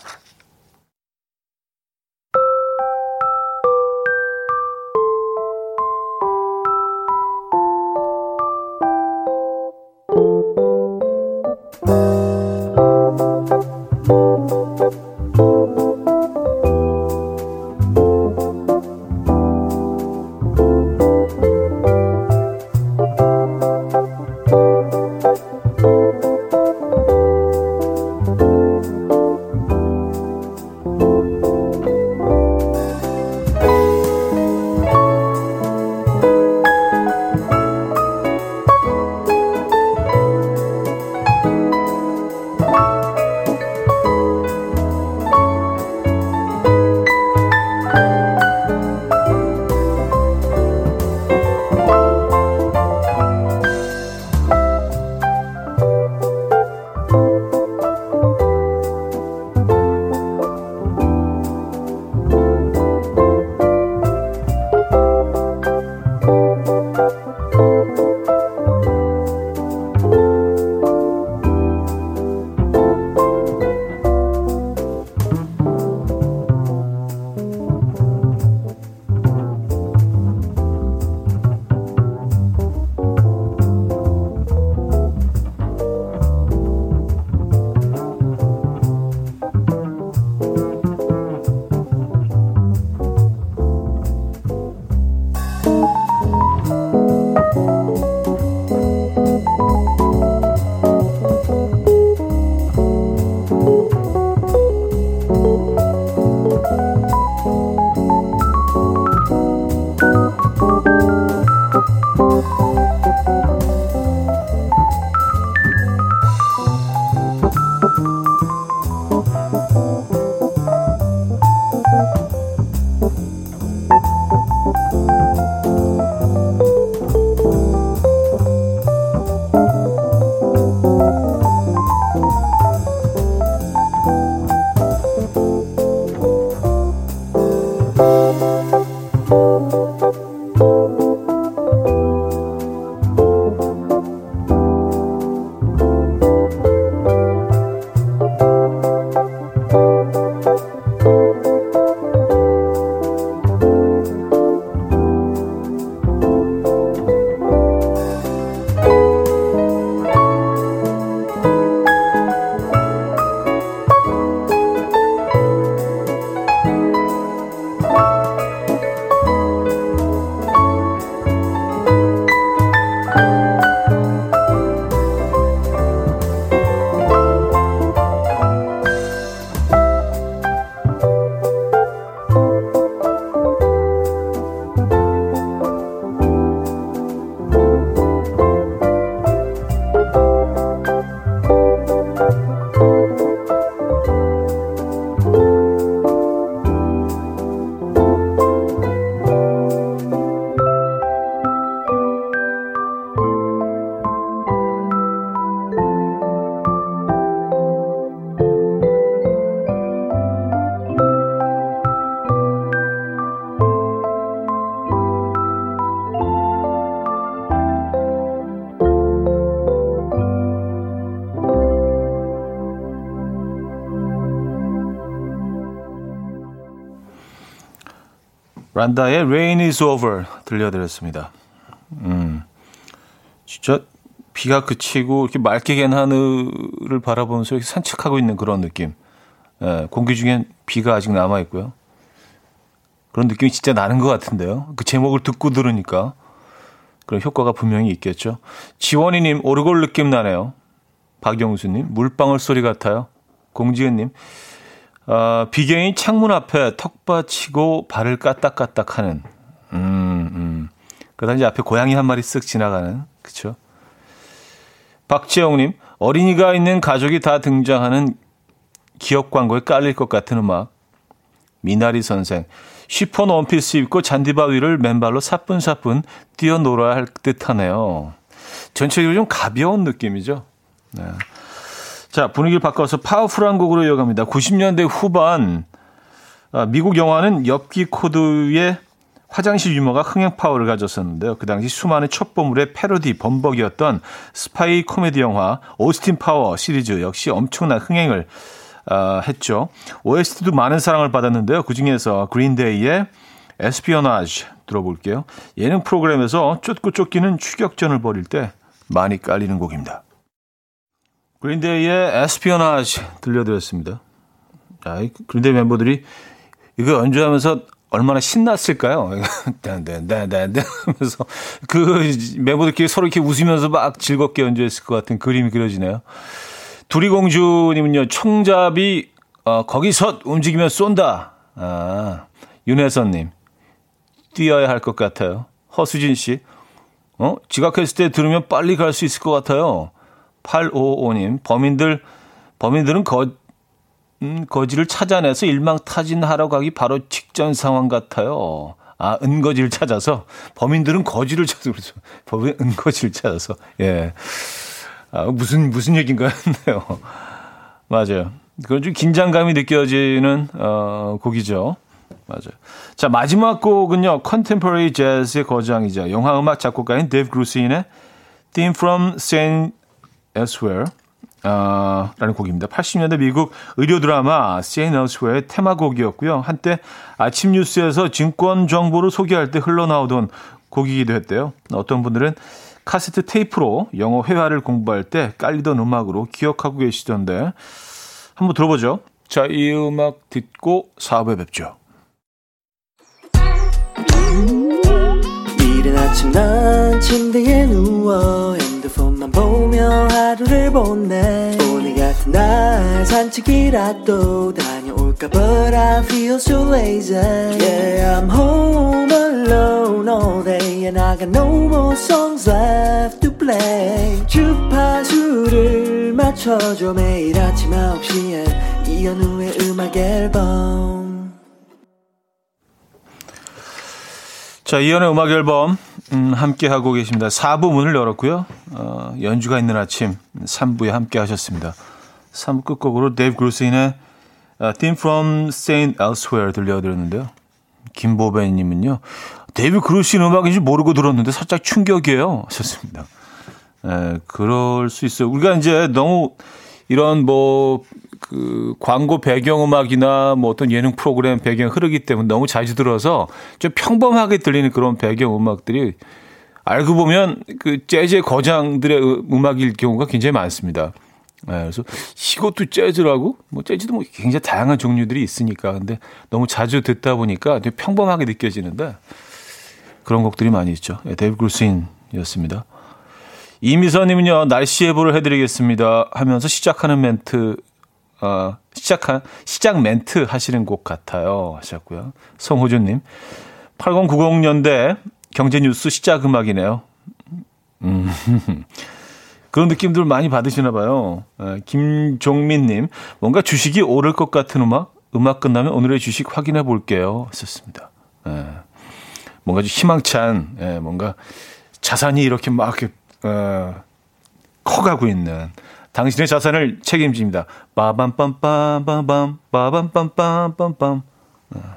란다의 Rain is Over 들려드렸습니다. 음, 진짜 비가 그치고 이렇게 맑게 갠 하늘을 바라보면서 이렇게 산책하고 있는 그런 느낌. 예, 공기 중엔 비가 아직 남아있고요. 그런 느낌이 진짜 나는 것 같은데요. 그 제목을 듣고 들으니까 그런 효과가 분명히 있겠죠. 지원이님, 오르골 느낌 나네요. 박영수님, 물방울 소리 같아요. 공지은님, 아, 비경이 창문 앞에 턱받치고 발을 까딱까딱하는. 음, 음. 그다음 이제 앞에 고양이 한 마리 쓱 지나가는. 그렇죠. 박재영님, 어린이가 있는 가족이 다 등장하는 기업 광고에 깔릴 것 같은 음악. 미나리 선생, 쉬폰 원피스 입고 잔디바위를 맨발로 사뿐사뿐 뛰어놀아야 할 듯하네요. 전체적으로 좀 가벼운 느낌이죠. 네. 자, 분위기를 바꿔서 파워풀한 곡으로 이어갑니다. 구십 년대 후반 미국 영화는 엽기 코드의 화장실 유머가 흥행 파워를 가졌었는데요. 그 당시 수많은 첩보물의 패러디, 범벅이었던 스파이 코미디 영화 오스틴 파워 시리즈 역시 엄청난 흥행을 어, 했죠. 오에스티도 많은 사랑을 받았는데요. 그중에서 그린데이의 에스피오나지 들어볼게요. 예능 프로그램에서 쫓고 쫓기는 추격전을 벌일 때 많이 깔리는 곡입니다. 그린데이의 에스피오나지 들려드렸습니다. 아, 그린데이 멤버들이 이거 연주하면서 얼마나 신났을까요? 딴딴딴딴 하면서 그 멤버들끼리 서로 이렇게 웃으면서 막 즐겁게 연주했을 것 같은 그림이 그려지네요. 두리공주님은요, 총잡이 어, 거기서 움직이면 쏜다. 아, 윤혜선님, 뛰어야 할 것 같아요. 허수진 씨, 어? 지각했을 때 들으면 빨리 갈 수 있을 것 같아요. 팔오오님, 범인들, 범인들은 거, 음, 거지를 찾아내서 일망타진하러 가기 바로 직전 상황 같아요. 아, 은거지를 찾아서. 범인들은 거지를 찾아서. 그렇죠. 범인 은거지를 찾아서. 예. 아, 무슨, 무슨 얘기인가 했네요. 맞아요. 그건 좀 긴장감이 느껴지는, 어, 곡이죠. 맞아요. 자, 마지막 곡은요, 컨템포러리 재즈의 거장이자 영화음악 작곡가인 데이브 그루신의 Theme from Saint Elsewhere 어, 라는 곡입니다. 팔십 년대 미국 의료 드라마 Saint Elsewhere의 테마곡이었고요. 한때 아침 뉴스에서 증권 정보를 소개할 때 흘러나오던 곡이기도 했대요. 어떤 분들은 카세트 테이프로 영어 회화를 공부할 때 깔리던 음악으로 기억하고 계시던데 한번 들어보죠. 자, 이 음악 듣고 사 부에 뵙죠. 이른 아침 난 침대에 누워 핸드폰만 보며 하루를 보내. 오늘 같은 날 산책이라도 다녀올까 but I feel so lazy. Yeah, I'm home alone all day and I got no more songs left to play. 주파수를 맞춰줘. 매일 아침 아홉 시에 이현우의 음악 앨범. 자, 이현의 음악 앨범 음, 함께하고 계십니다. 사 부 문을 열었고요. 어, 연주가 있는 아침 삼 부에 함께하셨습니다. 삼 부 끝곡으로 데이브 그루신의 Theme from Saint Elsewhere 들려드렸는데요. 김보배님은요, 데이브 그루신 음악인지 모르고 들었는데 살짝 충격이에요 하셨습니다. 에, 그럴 수 있어요. 우리가 이제 너무 이런 뭐 그 광고 배경음악이나 뭐 어떤 예능 프로그램 배경 흐르기 때문에 너무 자주 들어서 좀 평범하게 들리는 그런 배경음악들이 알고 보면 그 재즈의 거장들의 음악일 경우가 굉장히 많습니다. 네, 그래서 이것도 재즈라고? 뭐 재즈도 뭐 굉장히 다양한 종류들이 있으니까. 근데 너무 자주 듣다 보니까 되게 평범하게 느껴지는데 그런 곡들이 많이 있죠. 네, 데이브 그루신이었습니다. 이미선님은요, 날씨 예보를 해드리겠습니다 하면서 시작하는 멘트, 어, 시작한, 시작 멘트 하시는 곡 같아요 하셨고요. 성호준님, 팔십, 구십 년대 경제뉴스 시작 음악이네요. 음, 그런 느낌들 많이 받으시나 봐요. 에, 김종민님, 뭔가 주식이 오를 것 같은 음악, 음악 끝나면 오늘의 주식 확인해 볼게요 하셨습니다. 에, 뭔가 좀 희망찬, 에, 뭔가 자산이 이렇게 막 이렇게 어, 커가고 있는 당신의 자산을 책임집니다. 빠밤빰빰빰빰 빠밤빰빰빰빰. 어.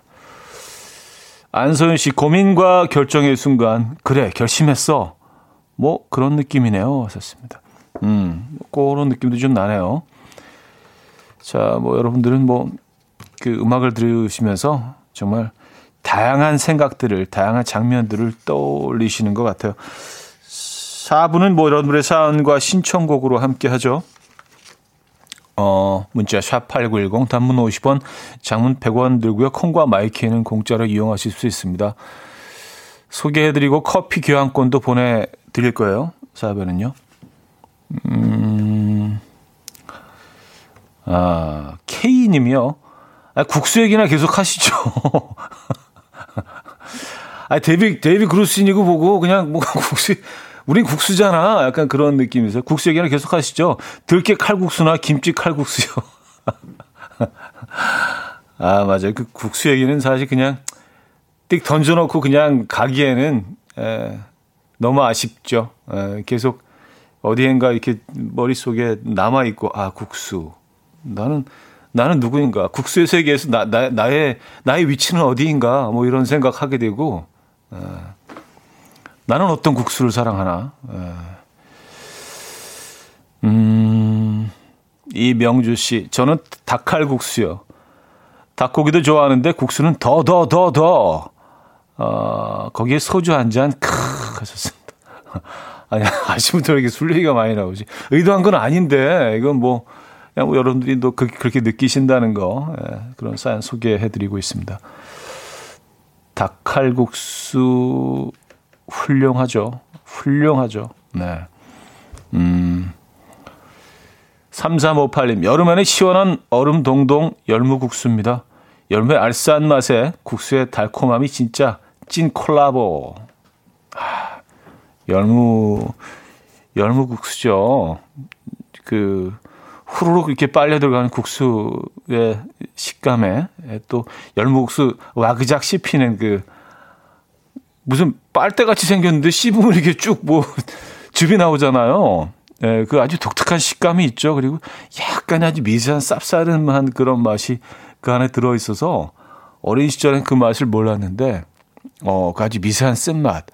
안소연 씨, 고민과 결정의 순간, 그래 결심했어, 뭐 그런 느낌이네요 하셨습니다. 음, 그런 느낌도 좀 나네요. 자, 뭐 여러분들은 뭐 그 음악을 들으시면서 정말 다양한 생각들을, 다양한 장면들을 떠올리시는 것 같아요. 사 부는 뭐 여러분의 사연과 신청곡으로 함께 하죠. 어, 문자 샵 팔구일공, 단문 오십 원, 장문 백 원 들고요. 콩과 마이키는 공짜로 이용하실 수 있습니다. 소개해드리고 커피 교환권도 보내드릴 거예요. 사연은요. 음, 아, K님이요. 아, 국수 얘기나 계속 하시죠. 아, 데뷔, 데뷔 그루스인이고 보고 그냥 뭔가 국수, 우린 국수잖아. 약간 그런 느낌이세요. 국수 얘기는 계속 하시죠. 들깨 칼국수나 김치 칼국수요. 아, 맞아요. 그 국수 얘기는 사실 그냥 띡 던져놓고 그냥 가기에는 에, 너무 아쉽죠. 에, 계속 어디엔가 이렇게 머릿속에 남아있고, 아, 국수. 나는, 나는 누구인가. 국수의 세계에서 나, 나, 나의, 나의 위치는 어디인가. 뭐 이런 생각하게 되고, 에. 나는 어떤 국수를 사랑하나. 음, 이명주 씨, 저는 닭칼국수요. 닭고기도 좋아하는데 국수는 더, 더, 더, 더. 어, 거기에 소주 한 잔, 크, 하셨습니다. 아니, 아침부터 이렇게 술 얘기가 많이 나오지. 의도한 건 아닌데, 이건 뭐, 그냥 뭐 여러분들이 또 그, 그렇게 느끼신다는 거, 예, 그런 사연 소개해드리고 있습니다. 닭칼국수, 훌륭하죠. 훌륭하죠. 네. 음. 삼삼오팔 님, 여름에는 시원한 얼음 동동 열무국수입니다. 열무의 알싸한 맛에 국수의 달콤함이 진짜 찐 콜라보. 아, 열무, 열무국수죠. 그, 후루룩 이렇게 빨려 들어가는 국수의 식감에 또 열무국수 와그작 씹히는 그, 무슨 빨대같이 생겼는데 씹으면 이렇게 쭉 뭐 즙이 나오잖아요. 예, 그 아주 독특한 식감이 있죠. 그리고 약간 아주 미세한 쌉싸름한 그런 맛이 그 안에 들어있어서 어린 시절엔 그 맛을 몰랐는데, 어, 그 아주 미세한 쓴맛.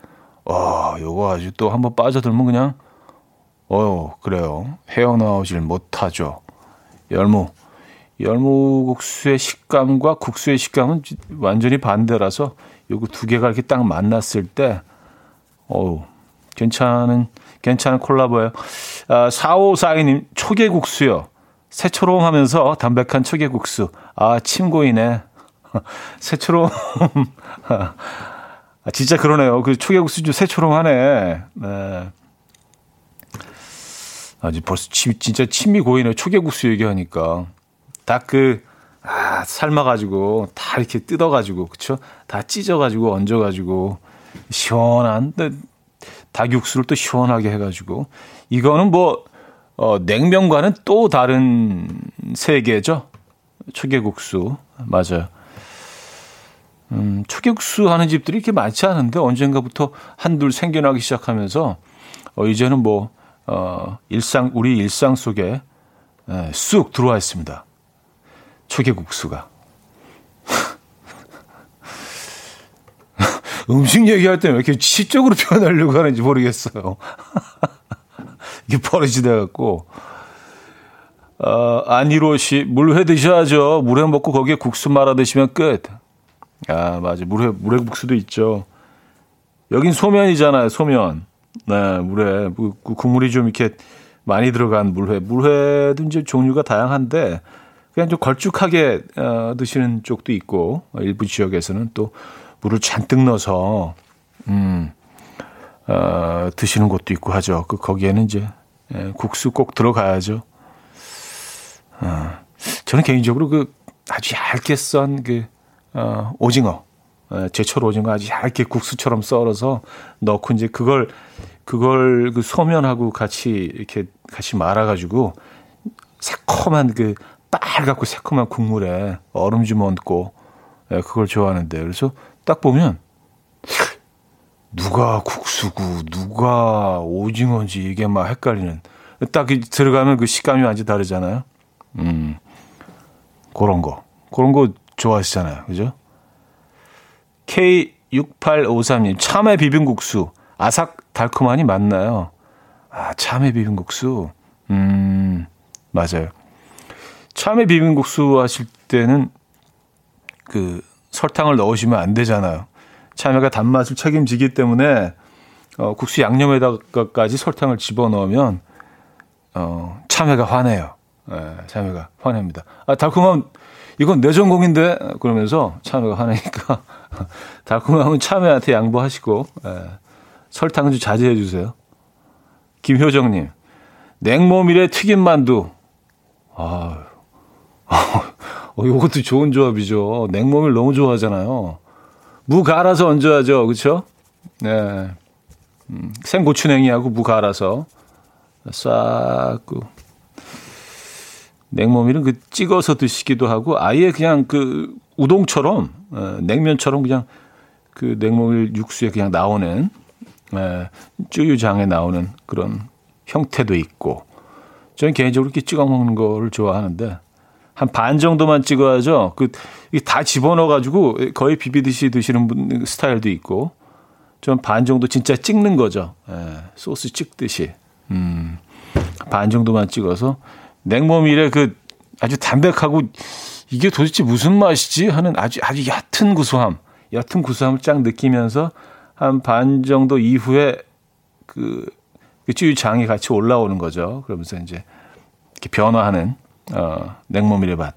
어, 요거 아주 또 한번 빠져들면 그냥, 어, 그래요. 헤어나오질 못하죠. 열무. 열무국수의 식감과 국수의 식감은 완전히 반대라서 요거 두 개가 이렇게 딱 만났을 때, 어우, 괜찮은, 괜찮은 콜라보예요. 아, 사오사이 님, 초계국수요. 새초롬 하면서 담백한 초계국수. 아, 침 고이네. 새초롬. 아, 진짜 그러네요. 그 초계국수 좀 새초롬 하네. 네. 아, 벌써 침, 진짜 침이 고이네요. 초계국수 얘기하니까. 딱 그, 아, 삶아가지고, 다 이렇게 뜯어가지고, 그쵸? 다 찢어가지고, 얹어가지고, 시원한, 닭육수를 또 시원하게 해가지고. 이거는 뭐, 어, 냉면과는 또 다른 세계죠? 초계국수. 맞아요. 음, 초계국수 하는 집들이 이렇게 많지 않은데, 언젠가부터 한둘 생겨나기 시작하면서, 어, 이제는 뭐, 어, 일상, 우리 일상 속에 에, 쑥 들어와 있습니다. 초계국수가. 음식 얘기할 때는 왜 이렇게 시적으로 표현하려고 하는지 모르겠어요. 이게 버릇이 돼갖고. 어, 안희로 씨, 물회 드셔야죠. 물회 먹고 거기에 국수 말아 드시면 끝. 아, 맞아. 물회, 물회 국수도 있죠. 여긴 소면이잖아요, 소면. 네, 물회. 국물이 좀 이렇게 많이 들어간 물회. 물회도 이제 종류가 다양한데, 그냥 좀 걸쭉하게 어, 드시는 쪽도 있고, 일부 지역에서는 또 물을 잔뜩 넣어서 음, 어, 드시는 곳도 있고 하죠. 그 거기에는 이제 예, 국수 꼭 들어가야죠. 어, 저는 개인적으로 그 아주 얇게 썬 그 어, 오징어, 예, 제철 오징어 아주 얇게 국수처럼 썰어서 넣고 이제 그걸 그걸 그 소면하고 같이 이렇게 같이 말아가지고 새콤한 그 빨갛고 새콤한 국물에 얼음 좀 얹고, 예, 그걸 좋아하는데. 그래서 딱 보면, 누가 국수고, 누가 오징어인지 이게 막 헷갈리는. 딱 들어가면 그 식감이 완전 다르잖아요. 음, 그런 거. 그런 거 좋아하시잖아요. 그죠? 케이 육팔오삼 님, 참외 비빔국수. 아삭 달콤하니 맞나요? 아, 참외 비빔국수. 음, 맞아요. 참외 비빔국수 하실 때는 그 설탕을 넣으시면 안 되잖아요. 참외가 단맛을 책임지기 때문에 어, 국수 양념에다가까지 설탕을 집어넣으면 어, 참외가 화내요. 네, 참외가 화냅니다. 아, 달콤함 이건 내 전공인데 그러면서 참외가 화내니까 달콤함은 참외한테 양보하시고 네, 설탕은 좀 자제해 주세요. 김효정님, 냉모밀에 튀김 만두. 아, 어, 이것도 좋은 조합이죠. 냉모밀 너무 좋아하잖아요. 무 갈아서 얹어야죠, 그렇죠? 네, 음, 생고추냉이하고 무 갈아서 싸고 냉모밀은 그 찍어서 드시기도 하고 아예 그냥 그 우동처럼 에, 냉면처럼 그냥 그 냉모밀 육수에 그냥 나오는 에, 쯔유장에 나오는 그런 형태도 있고. 저는 개인적으로 이렇게 찍어 먹는 거를 좋아하는데 한 반 정도만 찍어야죠. 그 다 집어넣어가지고 거의 비비듯이 드시는 분 스타일도 있고, 좀 반 정도 진짜 찍는 거죠. 예, 소스 찍듯이 음, 반 정도만 찍어서 냉모밀에 그 아주 담백하고 이게 도대체 무슨 맛이지 하는 아주 아주 얕은 고소함, 얕은 고소함을 쫙 느끼면서 한 반 정도 이후에 그 쯔유장이 같이 올라오는 거죠. 그러면서 이제 이렇게 변화하는 어, 냉모밀의 맛.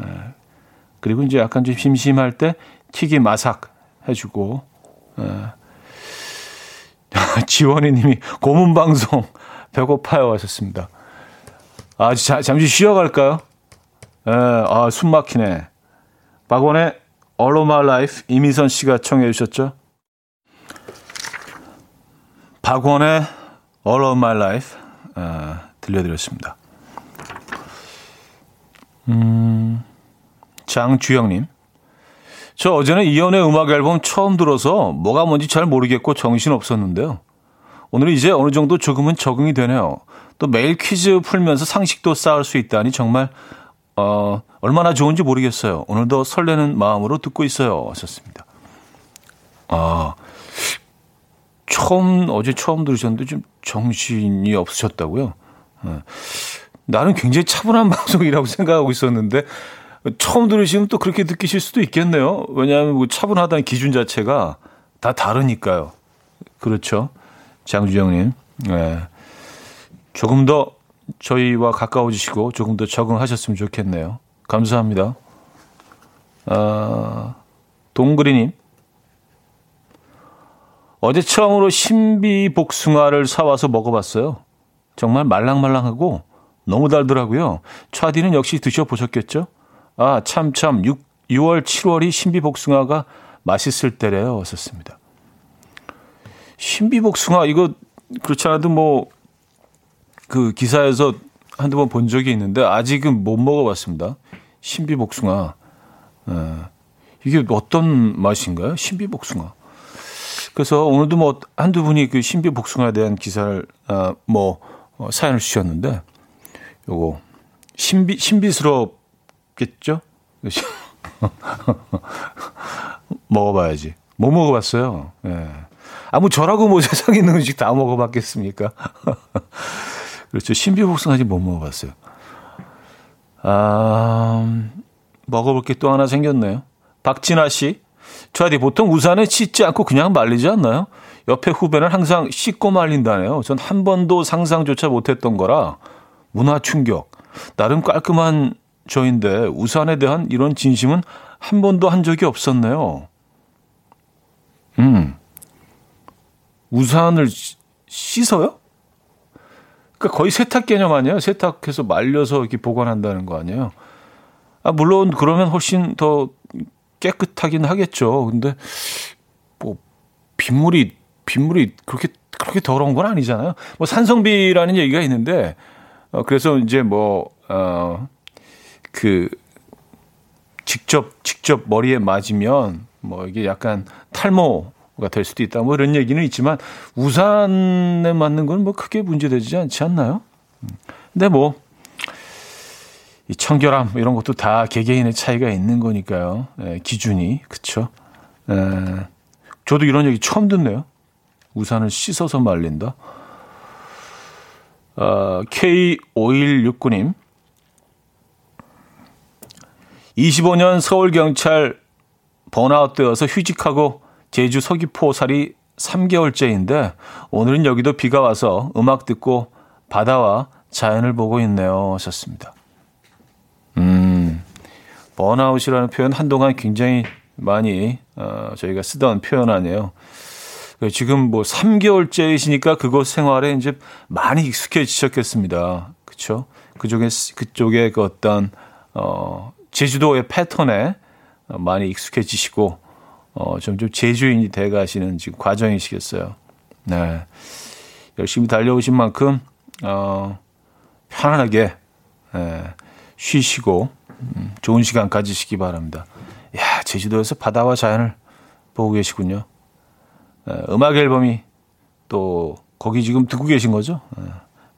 에. 그리고 이제 약간 좀 심심할 때 튀김 마삭 해주고. 지원이님이 고문 방송 배고파요 하셨습니다. 아 자, 잠시 쉬어갈까요? 에, 아 숨 막히네. 박원의 All of My Life 이미선 씨가 청해 주셨죠. 박원의 All of My Life 아, 들려드렸습니다. 음, 장주영님, 저 어제는 이연의 음악 앨범 처음 들어서 뭐가 뭔지 잘 모르겠고 정신없었는데요. 오늘 이제 어느 정도 조금은 적응이 되네요. 또 매일 퀴즈 풀면서 상식도 쌓을 수 있다니 정말 어, 얼마나 좋은지 모르겠어요. 오늘도 설레는 마음으로 듣고 있어요 하셨습니다. 아, 처음, 어제 처음 들으셨는데 좀 정신이 없으셨다고요? 네. 나는 굉장히 차분한 방송이라고 생각하고 있었는데 처음 들으시면 또 그렇게 느끼실 수도 있겠네요. 왜냐하면 차분하다는 기준 자체가 다 다르니까요. 그렇죠, 장주영님. 네. 조금 더 저희와 가까워지시고 조금 더 적응하셨으면 좋겠네요. 감사합니다. 아, 동그리님, 어제 처음으로 신비복숭아를 사와서 먹어봤어요. 정말 말랑말랑하고 너무 달더라고요. 차디는 역시 드셔보셨겠죠? 아, 참, 참, 유월, 칠월이 신비복숭아가 맛있을 때래요. 썼습니다. 신비복숭아, 이거, 그렇지 않아도 뭐, 그 기사에서 한두 번 본 적이 있는데, 아직은 못 먹어봤습니다. 신비복숭아. 에, 이게 어떤 맛인가요? 신비복숭아. 그래서 오늘도 뭐 한두 분이 그 신비 복숭아에 대한 기사를 아, 뭐 어, 사연을 주셨는데 요거 신비 신비스럽겠죠? 먹어봐야지. 못 먹어봤어요. 예. 아, 뭐 저라고 뭐 세상에 있는 음식 다 먹어봤겠습니까? 그렇죠. 신비 복숭아 아직 못 먹어봤어요. 아, 먹어볼 게 또 하나 생겼네요. 박진아 씨. 저한테 보통 우산에 씻지 않고 그냥 말리지 않나요? 옆에 후배는 항상 씻고 말린다네요. 전 한 번도 상상조차 못했던 거라 문화 충격. 나름 깔끔한 저인데 우산에 대한 이런 진심은 한 번도 한 적이 없었네요. 음, 우산을 씻어요? 그러니까 거의 세탁 개념 아니에요? 세탁해서 말려서 이렇게 보관한다는 거 아니에요? 아, 물론 그러면 훨씬 더 깨끗하긴 하겠죠. 근데 뭐 빗물이 빗물이 그렇게 그렇게 더러운 건 아니잖아요. 뭐 산성비라는 얘기가 있는데 어, 그래서 이제 뭐 어, 그 직접 직접 머리에 맞으면 뭐 이게 약간 탈모가 될 수도 있다. 뭐 이런 얘기는 있지만 우산에 맞는 건 뭐 크게 문제되지 않지 않나요? 근데 뭐 이 청결함 이런 것도 다 개개인의 차이가 있는 거니까요. 예, 기준이 그렇죠. 예, 저도 이런 얘기 처음 듣네요. 우산을 씻어서 말린다. 어, 케이 오일육구님, 이십오 년 서울경찰 번아웃되어서 휴직하고 제주 서귀포 살이 삼 개월째인데 오늘은 여기도 비가 와서 음악 듣고 바다와 자연을 보고 있네요 하셨습니다. 음, 번아웃이라는 표현 한동안 굉장히 많이 어, 저희가 쓰던 표현 아니에요. 지금 뭐 삼 개월째이시니까 그곳 생활에 이제 많이 익숙해지셨겠습니다. 그렇죠? 그쪽에 그쪽에 그 어떤 어, 제주도의 패턴에 많이 익숙해지시고 어, 점점 제주인이 돼가시는 지금 과정이시겠어요. 네, 열심히 달려오신 만큼 어, 편안하게 네, 쉬시고 음, 좋은 시간 가지시기 바랍니다. 야, 제주도에서 바다와 자연을 보고 계시군요. 음악 앨범이 또 거기 지금 듣고 계신 거죠?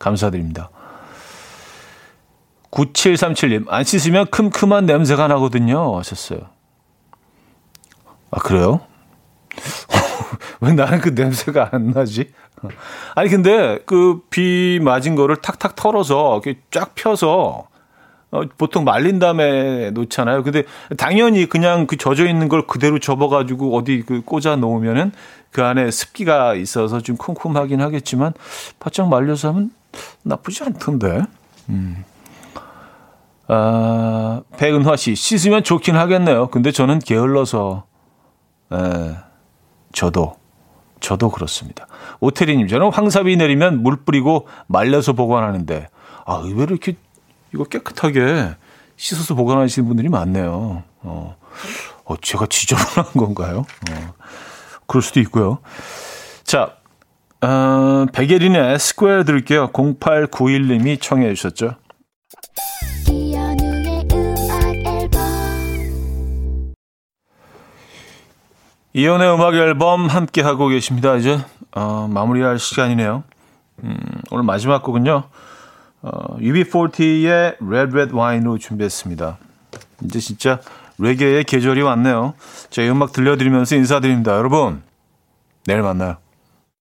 감사드립니다. 구칠삼칠님, 안 씻으면 큼큼한 냄새가 나거든요 하셨어요. 아, 그래요? 왜 나는 그 냄새가 안 나지? 아니 근데 그 비 맞은 거를 탁탁 털어서 이렇게 쫙 펴서 어, 보통 말린 다음에 놓잖아요. 근데 당연히 그냥 그 젖어 있는 걸 그대로 접어가지고 어디 그 꽂아 놓으면은 그 안에 습기가 있어서 좀 쿰쿰하긴 하겠지만 바짝 말려서 하면 나쁘지 않던데. 음. 아, 백은화 씨, 씻으면 좋긴 하겠네요. 근데 저는 게을러서, 에, 저도, 저도 그렇습니다. 오태리님, 저는 황사비 내리면 물 뿌리고 말려서 보관하는데, 아, 의외로 이렇게 이거 깨끗하게 씻어서 보관하시는 분들이 많네요. 어, 어 제가 지저분한 건가요? 어, 그럴 수도 있고요. 자, 어, 백예린의 스퀘어 드릴게요. 공팔구일님이 청해 주셨죠. 이연의 음악 앨범 함께 하고 계십니다. 이제 어, 마무리할 시간이네요. 음, 오늘 마지막 곡은요. 어, 유비사십의 Red Red Wine로 준비했습니다. 이제 진짜 레게의 계절이 왔네요. 저희 음악 들려드리면서 인사드립니다. 여러분, 내일 만나요.